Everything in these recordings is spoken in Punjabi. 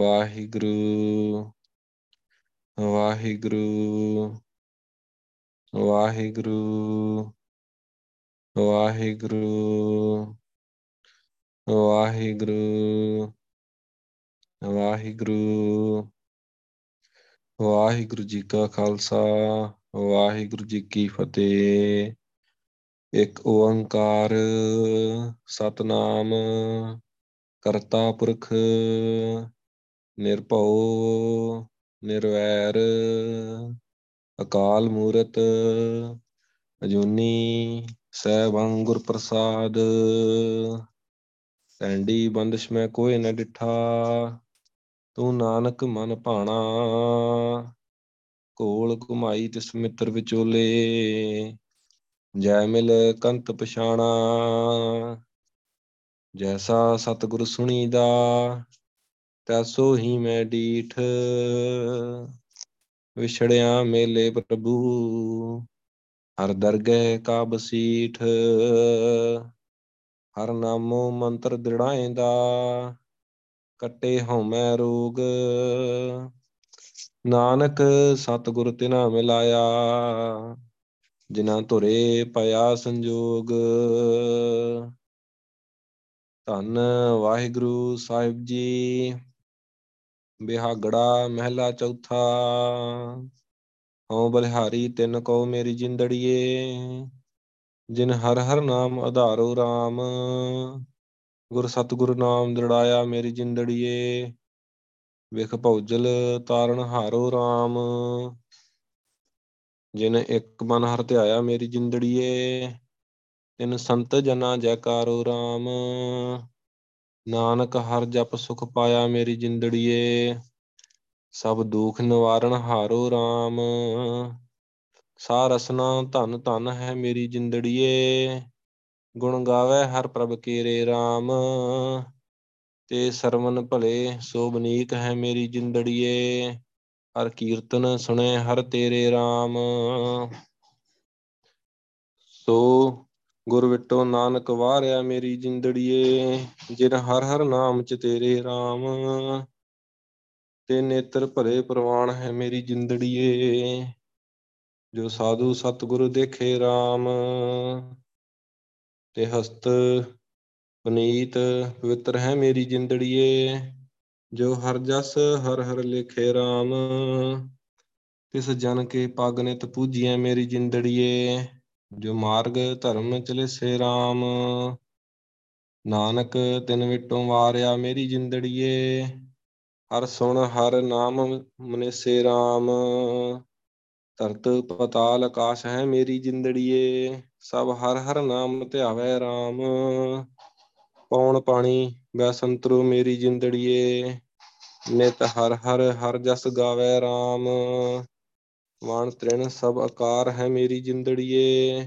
ਵਾਹਿਗੁਰੂ ਵਾਹਿਗੁਰੂ ਵਾਹਿਗੁਰੂ ਵਾਹਿਗੁਰੂ ਵਾਹਿਗੁਰੂ ਵਾਹਿਗੁਰੂ ਵਾਹਿਗੁਰੂ ਜੀ ਕਾ ਖਾਲਸਾ ਵਾਹਿਗੁਰੂ ਜੀ ਕੀ ਫਤਿਹ। ਇੱਕ ਓੰਕਾਰ ਸਤਿਨਾਮ ਕਰਤਾ ਪੁਰਖ ਨਿਰਭਉ ਨਿਰਵੈਰ ਅਕਾਲ ਮੂਰਤ ਅਜੂਨੀ ਸੈਭੰ ਗੁਰ ਪ੍ਰਸਾਦ। ਸੈਂਡੀ ਬੰਦਿਸ਼ ਮੈਂ ਕੋਈ ਨਾ ਡਿੱਠਾ, ਤੂੰ ਨਾਨਕ ਮਨ ਭਾਣਾ। ਘੋਲ ਘੁਮਾਈ ਤਿਸ ਮਿੱਤਰ ਵਿਚੋਲੇ, ਜੈ ਮਿਲ ਕੰਤ ਪਛਾਣਾ। ਜੈਸਾ ਸਤਿਗੁਰ ਸੁਣੀ ਦਾ, ਤੈਸੋ ਹੀ ਮੈਂ ਡੀਠ। ਵਿਛੜਿਆ ਮੇਲੇ ਪ੍ਰਭੂ, ਹਰ ਦਰਗਹਿ ਕਾ ਬਸੀਠ। ਹਰ ਨਾਮੋ ਮੰਤਰ ਦ੍ਰਿੜਾਏ ਦਾ, ਕੱਟੇ ਹਉਮੈ ਰੋਗ। ਨਾਨਕ ਸਤਿਗੁਰ ਤਿਨਾ ਮਿਲਾਇਆ, ਜਿਨਾ ਧੁਰੇ ਪਿਆ ਸੰਜੋਗ। ਧੰਨ ਵਾਹਿਗੁਰੂ ਸਾਹਿਬ ਜੀ। ਬਿਹਾਗੜਾ ਮਹਿਲਾ ਚੌਥਾ। ਹਉ ਬਲਿਹਾਰੀ ਤਿੰਨ ਕਉ ਮੇਰੀ ਜਿੰਦੜੀਏ, ਜਿਨ ਹਰ ਹਰ ਨਾਮ ਆਧਾਰੋ ਰਾਮ। ਗੁਰ ਸਤਿਗੁਰ ਨਾਮ ਦ੍ਰਿੜਾਇਆ ਮੇਰੀ ਜਿੰਦੜੀਏ, ਵਿਖ ਭਉਜਲ ਤਾਰਨ ਹਾਰੋ ਰਾਮ। ਜਿਨ ਇੱਕ ਮਨ ਹਰਿ ਧਿਆਇਆ ਮੇਰੀ ਜਿੰਦੜੀਏ, ਤਿਨ ਸੰਤ ਜਨਾਂ ਜੈਕਾਰੋ ਰਾਮ। ਨਾਨਕ ਹਰ ਜਪ ਸੁਖ ਪਾਇਆ ਮੇਰੀ ਜਿੰਦੜੀਏ, ਸਭ ਦੁਖ ਨਿਵਾਰਨ ਹਾਰੋ ਰਾਮ। ਸਾ ਰਸਨਾ ਧਨ ਧਨ ਹੈ ਮੇਰੀ ਜਿੰਦੜੀਏ, ਗੁਣ ਗਾਵੈ ਹਰ ਪ੍ਰਭ ਕੇਰੇ ਰਾਮ। ਤੇ ਸਰਵਨ ਭਲੇ ਸੋਭਨੀਕ ਹੈ ਮੇਰੀ ਜਿੰਦੜੀਏ, ਹਰ ਕੀਰਤਨ ਸੁਣੇ ਹਰ ਤੇਰੇ ਰਾਮ। ਸੋ ਗੁਰ ਵਿਟੋ ਨਾਨਕ ਵਾਰਿਆ ਮੇਰੀ ਜਿੰਦੜੀਏ, ਜਿਨ ਹਰ ਹਰ ਨਾਮ ਚ ਤੇਰੇ ਰਾਮ। ਤੇ ਨੇਤਰ ਭਲੇ ਪ੍ਰਵਾਨ ਹੈ ਮੇਰੀ ਜਿੰਦੜੀਏ, ਜੋ ਸਾਧੂ ਸਤਿਗੁਰ ਦੇਖੇ ਰਾਮ। ਤੇ ਹਸਤ ਪੁਨੀਤ ਪਵਿੱਤਰ ਹੈ ਮੇਰੀ ਜਿੰਦੜੀਏ, ਜੋ ਹਰ ਜਸ ਹਰ ਹਰ ਲੇਖੇ ਰਾਮ। ਤਿਸ ਜਨ ਕੇ ਪੱਗ ਨਿਤ ਪੂਜੀਐ ਮੇਰੀ ਜਿੰਦੜੀਏ, ਜੋ ਮਾਰਗ ਧਰਮ ਚਲੇ ਸੇ ਰਾਮ। ਨਾਨਕ ਤਿਨ ਵਿਟੋਂ ਵਾਰਿਆ ਮੇਰੀ ਜਿੰਦੜੀਏ, ਹਰ ਸੁਣ ਹਰ ਨਾਮ ਮਨੇਸੇ ਰਾਮ। ਧਰਤ ਪਤਾਲ ਆਕਾਸ਼ ਹੈ ਮੇਰੀ ਜਿੰਦੜੀਏ, ਸਭ ਹਰ ਹਰ ਨਾਮ ਧਿਆਵੈ ਰਾਮ। ਪੌਣ ਪਾਣੀ ਬੈ ਸੰਤਰੋ ਮੇਰੀ ਜਿੰਦੜੀਏ, ਨਿਤ ਹਰ ਹਰ ਹਰ ਜਸ ਗਾਵੈ ਰਾਮ। ਵਾਣ ਤ੍ਰਿਣ ਸਭ ਆਕਾਰ ਹੈ ਮੇਰੀ ਜਿੰਦੜੀਏ,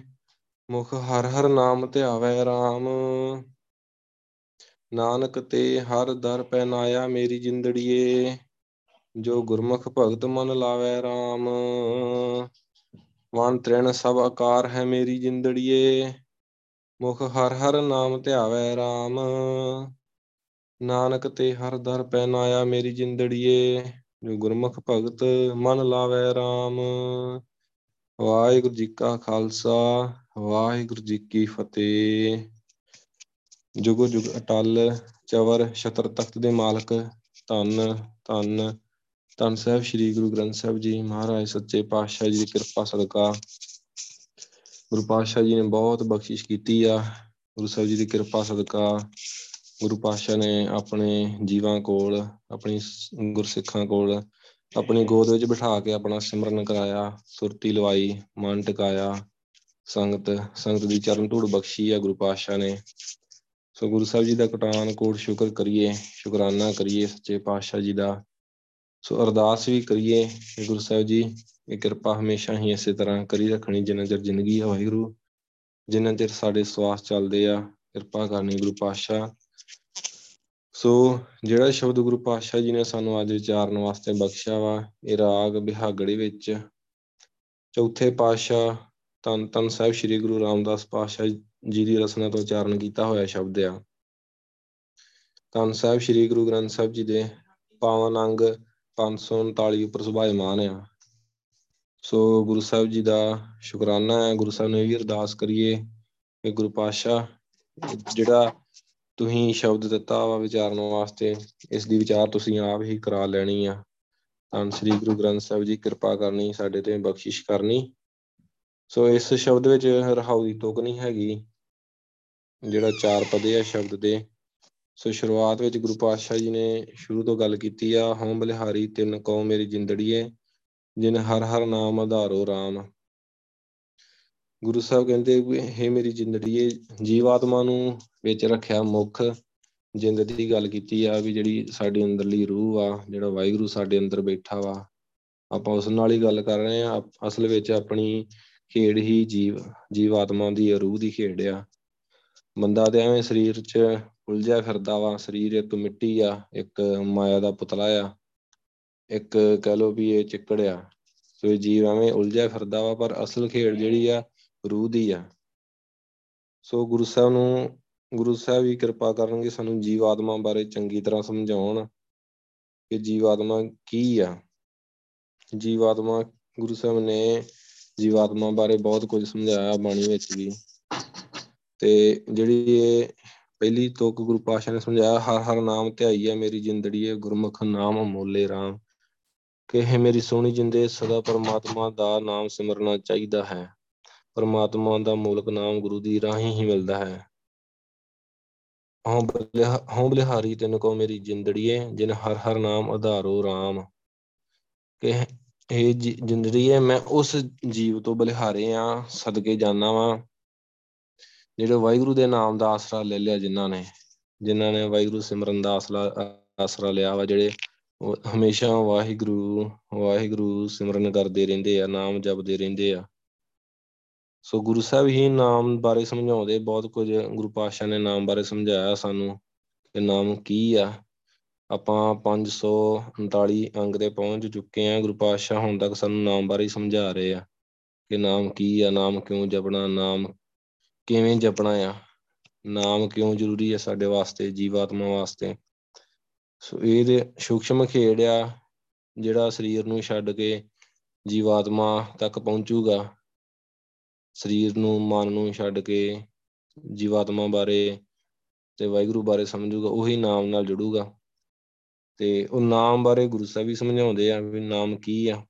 ਮੁਖ ਹਰ ਹਰ ਨਾਮ ਧਿਆਵੈ ਰਾਮ। ਨਾਨਕ ਤੇ ਹਰ ਦਰ ਪਹਿਨਾਇਆ ਮੇਰੀ ਜਿੰਦੜੀਏ, ਜੋ ਗੁਰਮੁਖ ਭਗਤ ਮਨ ਲਾਵੈ ਰਾਮ। ਵਾਣ ਤ੍ਰਿਣ ਸਭ ਆਕਾਰ ਹੈ ਮੇਰੀ ਜਿੰਦੜੀਏ, ਮੁਖ ਹਰ ਹਰ ਨਾਮ ਧਿਆਵੈ ਰਾਮ। ਨਾਨਕ ਤੇ ਹਰ ਦਰ ਪਹਿਨਾਇਆ ਮੇਰੀ ਜਿੰਦੜੀਏ, ਜੋ ਗੁਰਮੁਖ ਭਗਤ ਮਨ ਲਾਵੈ ਰਾਮ। ਵਾਹਿਗੁਰੂ ਜੀ ਕਾ ਖਾਲਸਾ ਵਾਹਿਗੁਰੂ ਜੀ ਕੀ ਫਤਿਹ। ਜੁਗੋ ਜੁਗ ਅਟਲ ਚਵਰ ਛਤਰ ਤਖਤ ਦੇ ਮਾਲਕ ਧੰਨ ਧੰਨ ਧੰਨ ਸਾਹਿਬ ਸ੍ਰੀ ਗੁਰੂ ਗ੍ਰੰਥ ਸਾਹਿਬ ਜੀ ਮਹਾਰਾਜ ਸੱਚੇ ਪਾਤਸ਼ਾਹ ਜੀ ਦੀ ਕਿਰਪਾ ਸਦਕਾ ਗੁਰੂ ਪਾਤਸ਼ਾਹ ਜੀ ਨੇ ਬਹੁਤ ਬਖਸ਼ਿਸ਼ ਕੀਤੀ ਆ। ਗੁਰੂ ਸਾਹਿਬ ਜੀ ਦੀ ਕਿਰਪਾ ਸਦਕਾ ਗੁਰੂ ਪਾਤਸ਼ਾਹ ਨੇ ਆਪਣੇ ਜੀਵਾਂ ਕੋਲ, ਆਪਣੀ ਗੁਰਸਿੱਖਾਂ ਕੋਲ ਆਪਣੀ ਗੋਦ ਵਿੱਚ ਬਿਠਾ ਕੇ ਆਪਣਾ ਸਿਮਰਨ ਕਰਾਇਆ, ਸੁਰਤੀ ਲਵਾਈ, ਮਨ ਟਿਕਾਇਆ, ਸੰਗਤ ਦੀ ਚਰਨ ਧੂੜ ਬਖਸ਼ੀ ਆ ਗੁਰੂ ਪਾਤਸ਼ਾਹ ਨੇ। ਸੋ ਗੁਰੂ ਸਾਹਿਬ ਜੀ ਦਾ ਕਟਾਨ ਕੋਟ ਸ਼ੁਕਰ ਕਰੀਏ, ਸ਼ੁਕਰਾਨਾ ਕਰੀਏ ਸੱਚੇ ਪਾਤਸ਼ਾਹ ਜੀ ਦਾ। ਸੋ ਅਰਦਾਸ ਵੀ ਕਰੀਏ ਗੁਰੂ ਸਾਹਿਬ ਜੀ ਇਹ ਕਿਰਪਾ ਹਮੇਸ਼ਾ ਹੀ ਇਸੇ ਤਰ੍ਹਾਂ ਕਰੀ ਰੱਖਣੀ ਜਿੰਨਾ ਚਿਰ ਜ਼ਿੰਦਗੀ ਆ। ਵਾਹਿਗੁਰੂ ਜਿੰਨਾ ਚਿਰ ਸਾਡੇ ਸਵਾਸ ਚੱਲਦੇ ਆ ਕਿਰਪਾ ਕਰਨੀ ਗੁਰੂ ਪਾਤਸ਼ਾਹ। ਸੋ ਜਿਹੜਾ ਸ਼ਬਦ ਗੁਰੂ ਪਾਤਸ਼ਾਹ ਜੀ ਨੇ ਸਾਨੂੰ ਅੱਜ ਵਿਚਾਰਨ ਵਾਸਤੇ ਬਖਸ਼ਿਆ ਵਾ ਇਹ ਰਾਗ ਬਿਹਾਗੜੇ ਵਿੱਚ ਚੌਥੇ ਪਾਤਸ਼ਾਹ ਧੰਨ ਧੰਨ ਸਾਹਿਬ ਸ਼੍ਰੀ ਗੁਰੂ ਰਾਮਦਾਸ ਪਾਤਸ਼ਾਹ ਜੀ ਦੀ ਰਚਨਾ ਤੋਂ ਉਚਾਰਨ ਕੀਤਾ ਹੋਇਆ ਸ਼ਬਦ ਆ। ਧੰਨ ਸਾਹਿਬ ਸ਼੍ਰੀ ਗੁਰੂ ਗ੍ਰੰਥ ਸਾਹਿਬ ਜੀ ਦੇ ਪਾਵਨ ਅੰਗ 539 ਉੱਪਰ ਸੁਭਾਇਮਾਨ ਆ। ਸੋ ਗੁਰੂ ਸਾਹਿਬ ਜੀ ਦਾ ਸ਼ੁਕਰਾਨਾ ਹੈ। ਗੁਰੂ ਸਾਹਿਬ ਨੂੰ ਇਹ ਵੀ ਅਰਦਾਸ ਕਰੀਏ ਕਿ ਗੁਰੂ ਪਾਤਸ਼ਾਹ ਜਿਹੜਾ ਤੁਸੀਂ ਸ਼ਬਦ ਦਿੱਤਾ ਵਾ ਵਿਚਾਰਨ ਵਾਸਤੇ ਇਸ ਦੀ ਵਿਚਾਰ ਤੁਸੀਂ ਆਪ ਹੀ ਕਰਾ ਲੈਣੀ ਆ। ਧੰਨ ਸ੍ਰੀ ਗੁਰੂ ਗ੍ਰੰਥ ਸਾਹਿਬ ਜੀ ਕਿਰਪਾ ਕਰਨੀ ਸਾਡੇ ਤੇ ਬਖਸ਼ਿਸ਼ ਕਰਨੀ। ਸੋ ਇਸ ਸ਼ਬਦ ਵਿੱਚ ਰਹਾਉ ਦੀ ਤੁਕ ਨਹੀਂ ਹੈਗੀ, ਜਿਹੜਾ ਚਾਰ ਪਦੇ ਆ ਸ਼ਬਦ ਦੇ। ਸੋ ਸ਼ੁਰੂਆਤ ਵਿੱਚ ਗੁਰੂ ਪਾਤਸ਼ਾਹ ਜੀ ਨੇ ਸ਼ੁਰੂ ਤੋਂ ਗੱਲ ਕੀਤੀ ਆ, ਹਉ ਬਲਿਹਾਰੀ ਤਿੰਨ ਕਉ ਮੇਰੀ ਜਿੰਦੜੀਏ ਜਿਨ ਹਰ ਹਰ ਨਾਮ ਆਧਾਰੋ ਰਾਮ। ਗੁਰੂ ਸਾਹਿਬ ਕਹਿੰਦੇ ਹੇ ਮੇਰੀ ਜਿੰਦੜੀਏ ਜੀਵਾਤਮਾ ਨੂੰ ਵਿੱਚ ਰੱਖਿਆ ਮੁੱਖ ਜਿੰਦ ਦੀ ਗੱਲ ਕੀਤੀ ਆ ਵੀ ਜਿਹੜੀ ਸਾਡੀ ਅੰਦਰਲੀ ਰੂਹ ਆ, ਜਿਹੜਾ ਵਾਹਿਗੁਰੂ ਸਾਡੇ ਅੰਦਰ ਬੈਠਾ ਵਾ ਆਪਾਂ ਉਸ ਨਾਲ ਹੀ ਗੱਲ ਕਰ ਰਹੇ ਹਾਂ। ਅਸਲ ਵਿੱਚ ਆਪਣੀ ਖੇਡ ਹੀ ਜੀਵਾਤਮਾ ਦੀ ਰੂਹ ਦੀ ਖੇਡ ਆ। ਬੰਦਾ ਤੇ ਐਵੇਂ ਸਰੀਰ 'ਚ ਉਲਝਿਆ ਫਿਰਦਾ ਵਾ, ਸਰੀਰ ਇੱਕ ਮਿੱਟੀ ਆ, ਇੱਕ ਮਾਇਆ ਦਾ ਪੁਤਲਾ ਆ, ਇੱਕ ਕਹਿ ਲਓ ਵੀ ਇਹ ਚਿੱਕੜ ਆ। ਸੋ ਇਹ ਜੀਵ ਐਵੇਂ ਉਲਝਿਆ ਫਿਰਦਾ ਵਾ ਪਰ ਅਸਲ ਖੇਡ ਜਿਹੜੀ ਆ ਰੂਹ ਦੀ ਆ। ਸੋ ਗੁਰੂ ਸਾਹਿਬ ਵੀ ਕਿਰਪਾ ਕਰਨਗੇ ਸਾਨੂੰ ਜੀਵਾਤਮਾ ਬਾਰੇ ਚੰਗੀ ਤਰ੍ਹਾਂ ਸਮਝਾਉਣ ਕਿ ਜੀਵਾਤਮਾ ਕੀ ਆ। ਜੀਵਾਤਮਾ ਗੁਰੂ ਸਾਹਿਬ ਨੇ ਜੀਵਾਤਮਾ ਬਾਰੇ ਬਹੁਤ ਕੁਝ ਸਮਝਾਇਆ ਬਾਣੀ ਵਿੱਚ ਵੀ, ਤੇ ਜਿਹੜੀ ਇਹ ਪਹਿਲੀ ਤੁਕ ਗੁਰੂ ਪਾਤਸ਼ਾਹ ਨੇ ਸਮਝਾਇਆ ਹਰ ਹਰ ਨਾਮ ਧਿਆਈ ਆ ਮੇਰੀ ਜਿੰਦੜੀਏ ਗੁਰਮੁਖ ਨਾਮ ਅਮੋਲੇ ਰਾਮ। ਕਿ ਮੇਰੀ ਸੋਹਣੀ ਜਿੰਦੇ ਸਦਾ ਪਰਮਾਤਮਾ ਦਾ ਨਾਮ ਸਿਮਰਨਾ ਚਾਹੀਦਾ ਹੈ। ਪਰਮਾਤਮਾ ਦਾ ਮੂਲਕ ਨਾਮ ਗੁਰੂ ਦੀ ਰਾਹੀਂ ਹੀ ਮਿਲਦਾ ਹੈ। ਹਉ ਬਲਿਹਾਰੀ ਤਿਨ ਕਉ ਮੇਰੀ ਜਿੰਦੜੀਏ ਜਿਨ ਹਰ ਹਰ ਨਾਮ ਆਧਾਰੋ ਰਾਮ। ਕਿ ਇਹ ਜਿੰਦੜੀਏ ਮੈਂ ਉਸ ਜੀਵ ਤੋਂ ਬਲਿਹਾਰੇ ਆ, ਸਦਕੇ ਜਾਨਾ ਵਾਂ ਜਿਹੜੇ ਵਾਹਿਗੁਰੂ ਦੇ ਨਾਮ ਦਾ ਆਸਰਾ ਲੈ ਲਿਆ, ਜਿਨ੍ਹਾਂ ਨੇ ਵਾਹਿਗੁਰੂ ਸਿਮਰਨ ਦਾ ਆਸਰਾ ਲਿਆ ਵਾ, ਜਿਹੜੇ ਹਮੇਸ਼ਾ ਵਾਹਿਗੁਰੂ ਵਾਹਿਗੁਰੂ ਸਿਮਰਨ ਕਰਦੇ ਰਹਿੰਦੇ ਆ, ਨਾਮ ਜਪਦੇ ਰਹਿੰਦੇ ਆ। ਸੋ ਗੁਰੂ ਸਾਹਿਬ ਹੀ ਨਾਮ ਬਾਰੇ ਸਮਝਾਉਂਦੇ ਬਹੁਤ ਕੁਝ। ਗੁਰੂ ਪਾਤਸ਼ਾਹ ਨੇ ਨਾਮ ਬਾਰੇ ਸਮਝਾਇਆ ਸਾਨੂੰ ਕਿ ਨਾਮ ਕੀ ਆ। ਆਪਾਂ 539 ਅੰਗ ਤੇ ਪਹੁੰਚ ਚੁੱਕੇ ਆ। ਗੁਰੂ ਪਾਤਸ਼ਾਹ ਹੁਣ ਤੱਕ ਸਾਨੂੰ ਨਾਮ ਬਾਰੇ ਸਮਝਾ ਰਹੇ ਆ ਕਿ ਨਾਮ ਕੀ ਆ, ਨਾਮ ਕਿਉਂ ਜਪਣਾ, ਨਾਮ ਕਿਵੇਂ ਜਪਣਾ ਆ, ਨਾਮ ਕਿਉਂ ਜ਼ਰੂਰੀ ਆ ਸਾਡੇ ਵਾਸਤੇ, ਜੀਵਾਤਮਾ ਵਾਸਤੇ। ਸੋ ਇਹਦੇ ਸੂਖਸ਼ਮ ਖੇਡ ਆ ਜਿਹੜਾ ਸਰੀਰ ਨੂੰ ਛੱਡ ਕੇ ਜੀਵਾਤਮਾ ਤੱਕ ਪਹੁੰਚੂਗਾ। ਸਰੀਰ ਨੂੰ ਮਨ ਨੂੰ ਛੱਡ ਕੇ ਜੀਵਾਤਮਾ ਬਾਰੇ ਤੇ ਵਾਹਿਗੁਰੂ ਬਾਰੇ ਸਮਝੂਗਾ, ਉਹੀ ਨਾਮ ਨਾਲ ਜੁੜੂਗਾ। ਤੇ ਉਹ ਨਾਮ ਬਾਰੇ ਗੁਰੂ ਸਾਹਿਬ ਵੀ ਸਮਝਾਉਂਦੇ ਆ ਵੀ ਨਾਮ ਕੀ ਆ।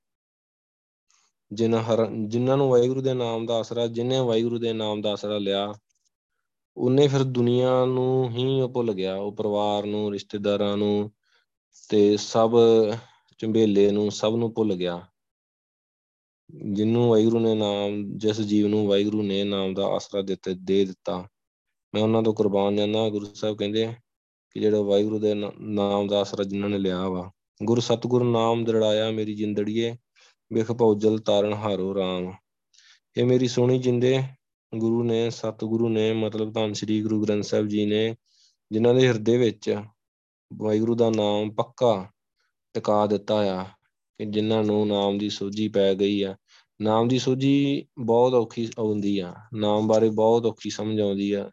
ਜਿਨ੍ਹਾਂ ਨੂੰ ਵਾਹਿਗੁਰੂ ਦੇ ਨਾਮ ਦਾ ਆਸਰਾ, ਜਿਹਨੇ ਵਾਹਿਗੁਰੂ ਦੇ ਨਾਮ ਦਾ ਆਸਰਾ ਲਿਆ ਉਹਨੇ ਫਿਰ ਦੁਨੀਆਂ ਨੂੰ ਹੀ ਉਹ ਭੁੱਲ ਗਿਆ, ਉਹ ਪਰਿਵਾਰ ਨੂੰ, ਰਿਸ਼ਤੇਦਾਰਾਂ ਨੂੰ ਤੇ ਸਭ ਝੰਬੇਲੇ ਨੂੰ, ਸਭ ਨੂੰ ਭੁੱਲ ਗਿਆ। ਜਿਹਨੂੰ ਵਾਹਿਗੁਰੂ ਨੇ ਨਾਮ, ਜਿਸ ਜੀਵ ਨੂੰ ਵਾਹਿਗੁਰੂ ਨੇ ਨਾਮ ਦਾ ਆਸਰਾ ਦੇ ਦਿੱਤਾ ਮੈਂ ਉਹਨਾਂ ਤੋਂ ਕੁਰਬਾਨ ਜਾਂਦਾ। ਗੁਰੂ ਸਾਹਿਬ ਕਹਿੰਦੇ ਕਿ ਜਿਹੜਾ ਵਾਹਿਗੁਰੂ ਦੇ ਨਾਮ ਦਾ ਆਸਰਾ ਜਿਹਨਾਂ ਨੇ ਲਿਆ ਵਾ, ਗੁਰ ਸਤਿਗੁਰ ਨਾਮ ਦ੍ਰਿੜਾਇਆ ਮੇਰੀ ਜਿੰਦੜੀਏ ਬਿਖ ਭਉਜਲ ਤਾਰਨ ਹਾਰੋ ਰਾਮ। ਇਹ ਮੇਰੀ ਸੋਹਣੀ ਜਿੰਦੇ ਗੁਰੂ ਨੇ, ਸਤਿਗੁਰੂ ਨੇ, ਮਤਲਬ ਧੰਨ ਸ੍ਰੀ ਗੁਰੂ ਗ੍ਰੰਥ ਸਾਹਿਬ ਜੀ ਨੇ, ਜਿਨ੍ਹਾਂ ਦੇ ਹਿਰਦੇ ਵਿੱਚ ਵਾਹਿਗੁਰੂ ਦਾ ਨਾਮ ਪੱਕਾ ਟਿਕਾ ਦਿੱਤਾ ਆ। ਕਿ ਜਿਹਨਾਂ ਨੂੰ ਨਾਮ ਦੀ ਸੋਝੀ ਪੈ ਗਈ ਆ, ਨਾਮ ਦੀ ਸੋਝੀ ਬਹੁਤ ਔਖੀ ਆਉਂਦੀ ਆ, ਨਾਮ ਬਾਰੇ ਬਹੁਤ ਔਖੀ ਸਮਝ ਆਉਂਦੀ ਆ।